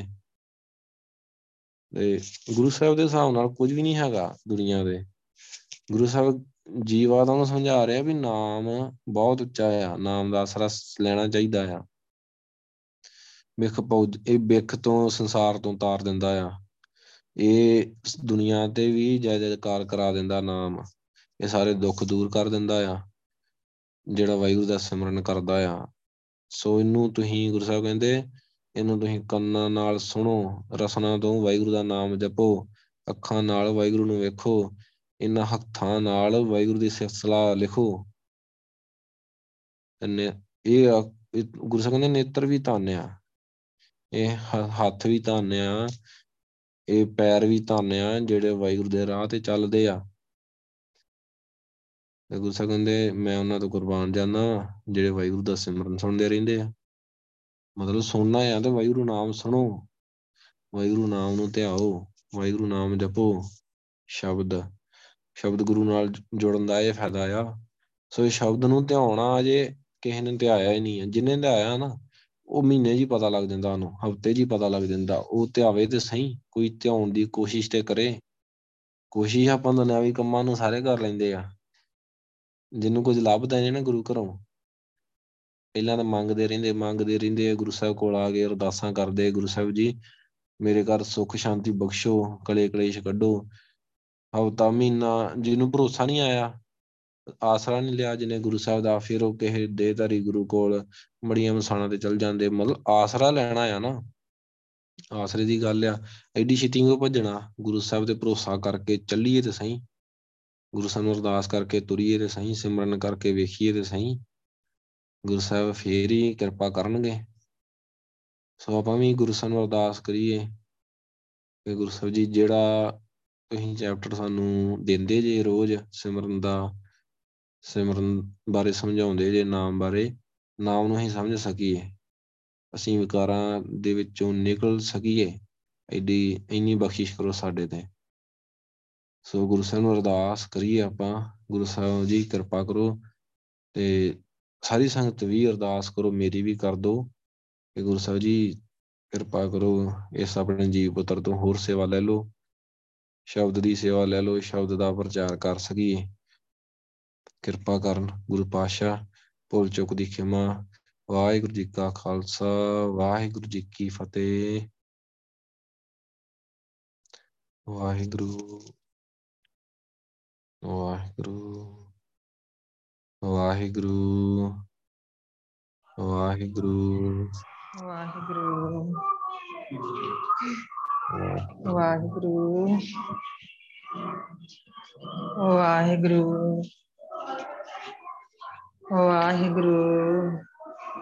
ਤੇ ਗੁਰੂ ਸਾਹਿਬ ਦੇ ਹਿਸਾਬ ਨਾਲ ਕੁੱਝ ਵੀ ਨੀ ਹੈਗਾ ਦੁਨੀਆਂ ਦੇ। ਗੁਰੂ ਸਾਹਿਬ ਜੀਵਾਂ ਨੂੰ ਸਮਝਾ ਰਿਹਾ ਵੀ ਨਾਮ ਬਹੁਤ ਉੱਚਾ ਆ, ਨਾਮ ਦਾ ਆਸਰਾ ਲੈਣਾ ਚਾਹੀਦਾ ਆ। ਬਿੱਖ ਪੌਜ, ਇਹ ਬਿੱਖ ਤੋਂ, ਸੰਸਾਰ ਤੋਂ ਉਤਾਰ ਦਿੰਦਾ ਆ। ਇਹ ਦੁਨੀਆਂ ਤੇ ਵੀ ਜੈ ਜੈਕਾਰ ਕਰਾ ਦਿੰਦਾ ਨਾਮ। ਇਹ ਸਾਰੇ ਦੁੱਖ ਦੂਰ ਕਰ ਦਿੰਦਾ ਆ ਜਿਹੜਾ ਵਾਹਿਗੁਰੂ ਦਾ ਸਿਮਰਨ ਕਰਦਾ ਆ। ਸੋ ਇਹਨੂੰ ਤੁਸੀਂ, ਗੁਰੂ ਸਾਹਿਬ ਕਹਿੰਦੇ ਇਹਨੂੰ ਤੁਸੀਂ ਕੰਨਾਂ ਨਾਲ ਸੁਣੋ, ਰਸਨਾ ਤੋਂ ਵਾਹਿਗੁਰੂ ਦਾ ਨਾਮ ਜਪੋ, ਅੱਖਾਂ ਨਾਲ ਵਾਹਿਗੁਰੂ ਨੂੰ ਵੇਖੋ, ਇਹਨਾਂ ਹੱਥਾਂ ਨਾਲ ਵਾਹਿਗੁਰੂ ਦੀ ਸਲਾਹ ਲਿਖੋ। ਇਹ ਗੁਰੂ ਸਾਹਿਬ ਕਹਿੰਦੇ ਨੇਤਰ ਵੀ ਧੰਨ ਆ, ਇਹ ਹੱਥ ਵੀ ਧੰਨ ਆ, ਇਹ ਪੈਰ ਵੀ ਧੰਨ ਆ ਜਿਹੜੇ ਵਾਹਿਗੁਰੂ ਦੇ ਰਾਹ ਤੇ ਚੱਲਦੇ ਆ। ਗੁਰੂ ਸਾਹਿਬ ਕਹਿੰਦੇ ਮੈਂ ਉਹਨਾਂ ਤੋਂ ਕੁਰਬਾਨ ਜਾਂਦਾ ਜਿਹੜੇ ਵਾਹਿਗੁਰੂ ਦਾ ਸਿਮਰਨ ਸੁਣਦੇ ਰਹਿੰਦੇ ਆ। ਮਤਲਬ ਸੁਣਨਾ ਆ ਤੇ ਵਾਹਿਗੁਰੂ ਨਾਮ ਸੁਣੋ, ਵਾਹਿਗੁਰੂ ਨਾਮ ਨੂੰ ਧਿਆਓ, ਵਾਹਿਗੁਰੂ ਨਾਮ ਜਪੋ। ਸ਼ਬਦ ਗੁਰੂ ਨਾਲ ਜੁੜਨ ਦਾ ਇਹ ਫਾਇਦਾ ਆ। ਸੋ ਇਹ ਸ਼ਬਦ ਨੂੰ ਧਿਆਉਣਾ ਅਜੇ ਕਿਸੇ ਨੇ ਧਿਆਇਆ ਹੀ ਨਹੀਂ ਆ। ਜਿਹਨੇ ਧਿਆਇਆ ਨਾ ਉਹ ਮਹੀਨੇ ਜੀ ਪਤਾ ਲੱਗ ਜਾਂਦਾ, ਉਹਨੂੰ ਹਫ਼ਤੇ ਜੀ ਪਤਾ ਲੱਗ ਜਾਂਦਾ। ਉਹ ਧਿਆਵੇ ਤੇ ਸਹੀ, ਕੋਈ ਧਿਆਉਣ ਦੀ ਕੋਸ਼ਿਸ਼ ਤੇ ਕਰੇ। ਕੋਸ਼ਿਸ਼ ਆਪਾਂ ਦੁਨਿਆਵੀ ਕੰਮਾਂ ਨੂੰ ਸਾਰੇ ਕਰ ਲੈਂਦੇ ਆ, ਜਿਹਨੂੰ ਕੁੱਝ ਲੱਭਦਾ ਨੀ ਨਾ ਗੁਰੂ ਘਰੋਂ, ਪਹਿਲਾਂ ਤਾਂ ਮੰਗਦੇ ਰਹਿੰਦੇ ਆ ਗੁਰੂ ਸਾਹਿਬ ਕੋਲ ਆ ਕੇ ਅਰਦਾਸਾਂ ਕਰਦੇ, ਗੁਰੂ ਸਾਹਿਬ ਜੀ ਮੇਰੇ ਘਰ ਸੁੱਖ ਸ਼ਾਂਤੀ ਬਖਸ਼ੋ, ਕਲੇ ਕਲੇਸ਼ ਕੱਢੋ। ਹਫ਼ਤਾ ਮਹੀਨਾ ਜਿਹਨੂੰ ਭਰੋਸਾ ਨੀ ਆਇਆ, ਆਸਰਾ ਨੀ ਲਿਆ ਜਿਹਨੇ ਗੁਰੂ ਸਾਹਿਬ ਦਾ, ਫਿਰ ਉਹ ਕਿਸੇ ਦੇਹਧਾਰੀ ਗੁਰੂ ਕੋਲ ਮੜੀਆਂ ਮਸਾਣਾਂ ਤੇ ਚਲ ਜਾਂਦੇ। ਮਤਲਬ ਆਸਰਾ ਲੈਣਾ ਆ ਨਾ, ਆਸਰੇ ਦੀ ਗੱਲ ਆ। ਐਡੀ ਛੇਤੀ ਉਹ ਭੱਜਣਾ, ਗੁਰੂ ਸਾਹਿਬ ਤੇ ਭਰੋਸਾ ਕਰਕੇ ਚੱਲੀਏ ਤੇ ਸਹੀ, ਗੁਰੂ ਸਾਹਿਬ ਨੂੰ ਅਰਦਾਸ ਕਰਕੇ ਤੁਰੀਏ ਤੇ ਸਹੀ, ਸਿਮਰਨ ਕਰਕੇ ਵੇਖੀਏ ਤੇ ਸਹੀ, ਗੁਰੂ ਸਾਹਿਬ ਫੇਰ ਹੀ ਕਿਰਪਾ ਕਰਨਗੇ। ਸੋ ਆਪਾਂ ਵੀ ਗੁਰੂ ਸਾਹਿਬ ਨੂੰ ਅਰਦਾਸ ਕਰੀਏ ਕਿ ਗੁਰੂ ਸਾਹਿਬ ਜੀ ਜਿਹੜਾ ਤੁਸੀਂ ਚੈਪਟਰ ਸਾਨੂੰ ਦਿੰਦੇ ਜੇ ਰੋਜ਼ ਸਿਮਰਨ ਦਾ, ਸਿਮਰਨ ਬਾਰੇ ਸਮਝਾਉਂਦੇ ਜੇ, ਨਾਮ ਬਾਰੇ, ਨਾਮ ਨੂੰ ਅਸੀਂ ਸਮਝ ਸਕੀਏ, ਅਸੀਂ ਵਿਕਾਰਾਂ ਦੇ ਵਿੱਚੋਂ ਨਿਕਲ ਸਕੀਏ, ਇੰਨੀ ਬਖਸ਼ਿਸ਼ ਕਰੋ ਸਾਡੇ ਤੇ। ਸੋ ਗੁਰੂ ਸਾਹਿਬ ਨੂੰ ਅਰਦਾਸ ਕਰੀਏ ਆਪਾਂ, ਗੁਰੂ ਸਾਹਿਬ ਜੀ ਕਿਰਪਾ ਕਰੋ, ਤੇ ਸਾਰੀ ਸੰਗਤ ਵੀ ਅਰਦਾਸ ਕਰੋ, ਮੇਰੀ ਵੀ ਕਰ ਦਿਓ ਕਿ ਗੁਰੂ ਸਾਹਿਬ ਜੀ ਕਿਰਪਾ ਕਰੋ, ਇਸ ਆਪਣੇ ਜੀਵ ਪੁੱਤਰ ਤੋਂ ਹੋਰ ਸੇਵਾ ਲੈ ਲਓ, ਸ਼ਬਦ ਦੀ ਸੇਵਾ ਲੈ ਲਓ, ਸ਼ਬਦ ਦਾ ਪ੍ਰਚਾਰ ਕਰ ਸਕੀਏ। ਕਿਰਪਾ ਕਰਨ ਗੁਰੂ ਪਾਤਸ਼ਾਹ, ਭੁੱਲ ਚੁੱਕ ਦੀ ਖਿਮਾ। ਵਾਹਿਗੁਰੂ ਜੀ ਕਾ ਖਾਲਸਾ, ਵਾਹਿਗੁਰੂ ਜੀ ਕੀ ਫਤਿਹ। ਵਾਹਿਗੁਰੂ ਵਾਹਿਗੁਰੂ ਵਾਹਿਗੁਰੂ ਵਾਹਿਗੁਰੂ ਵਾਹਿਗੁਰੂ ਵਾਹਿਗੁਰੂ ਵਾਹਿਗੁਰੂ ਵਾਹਿਗੁਰੂ।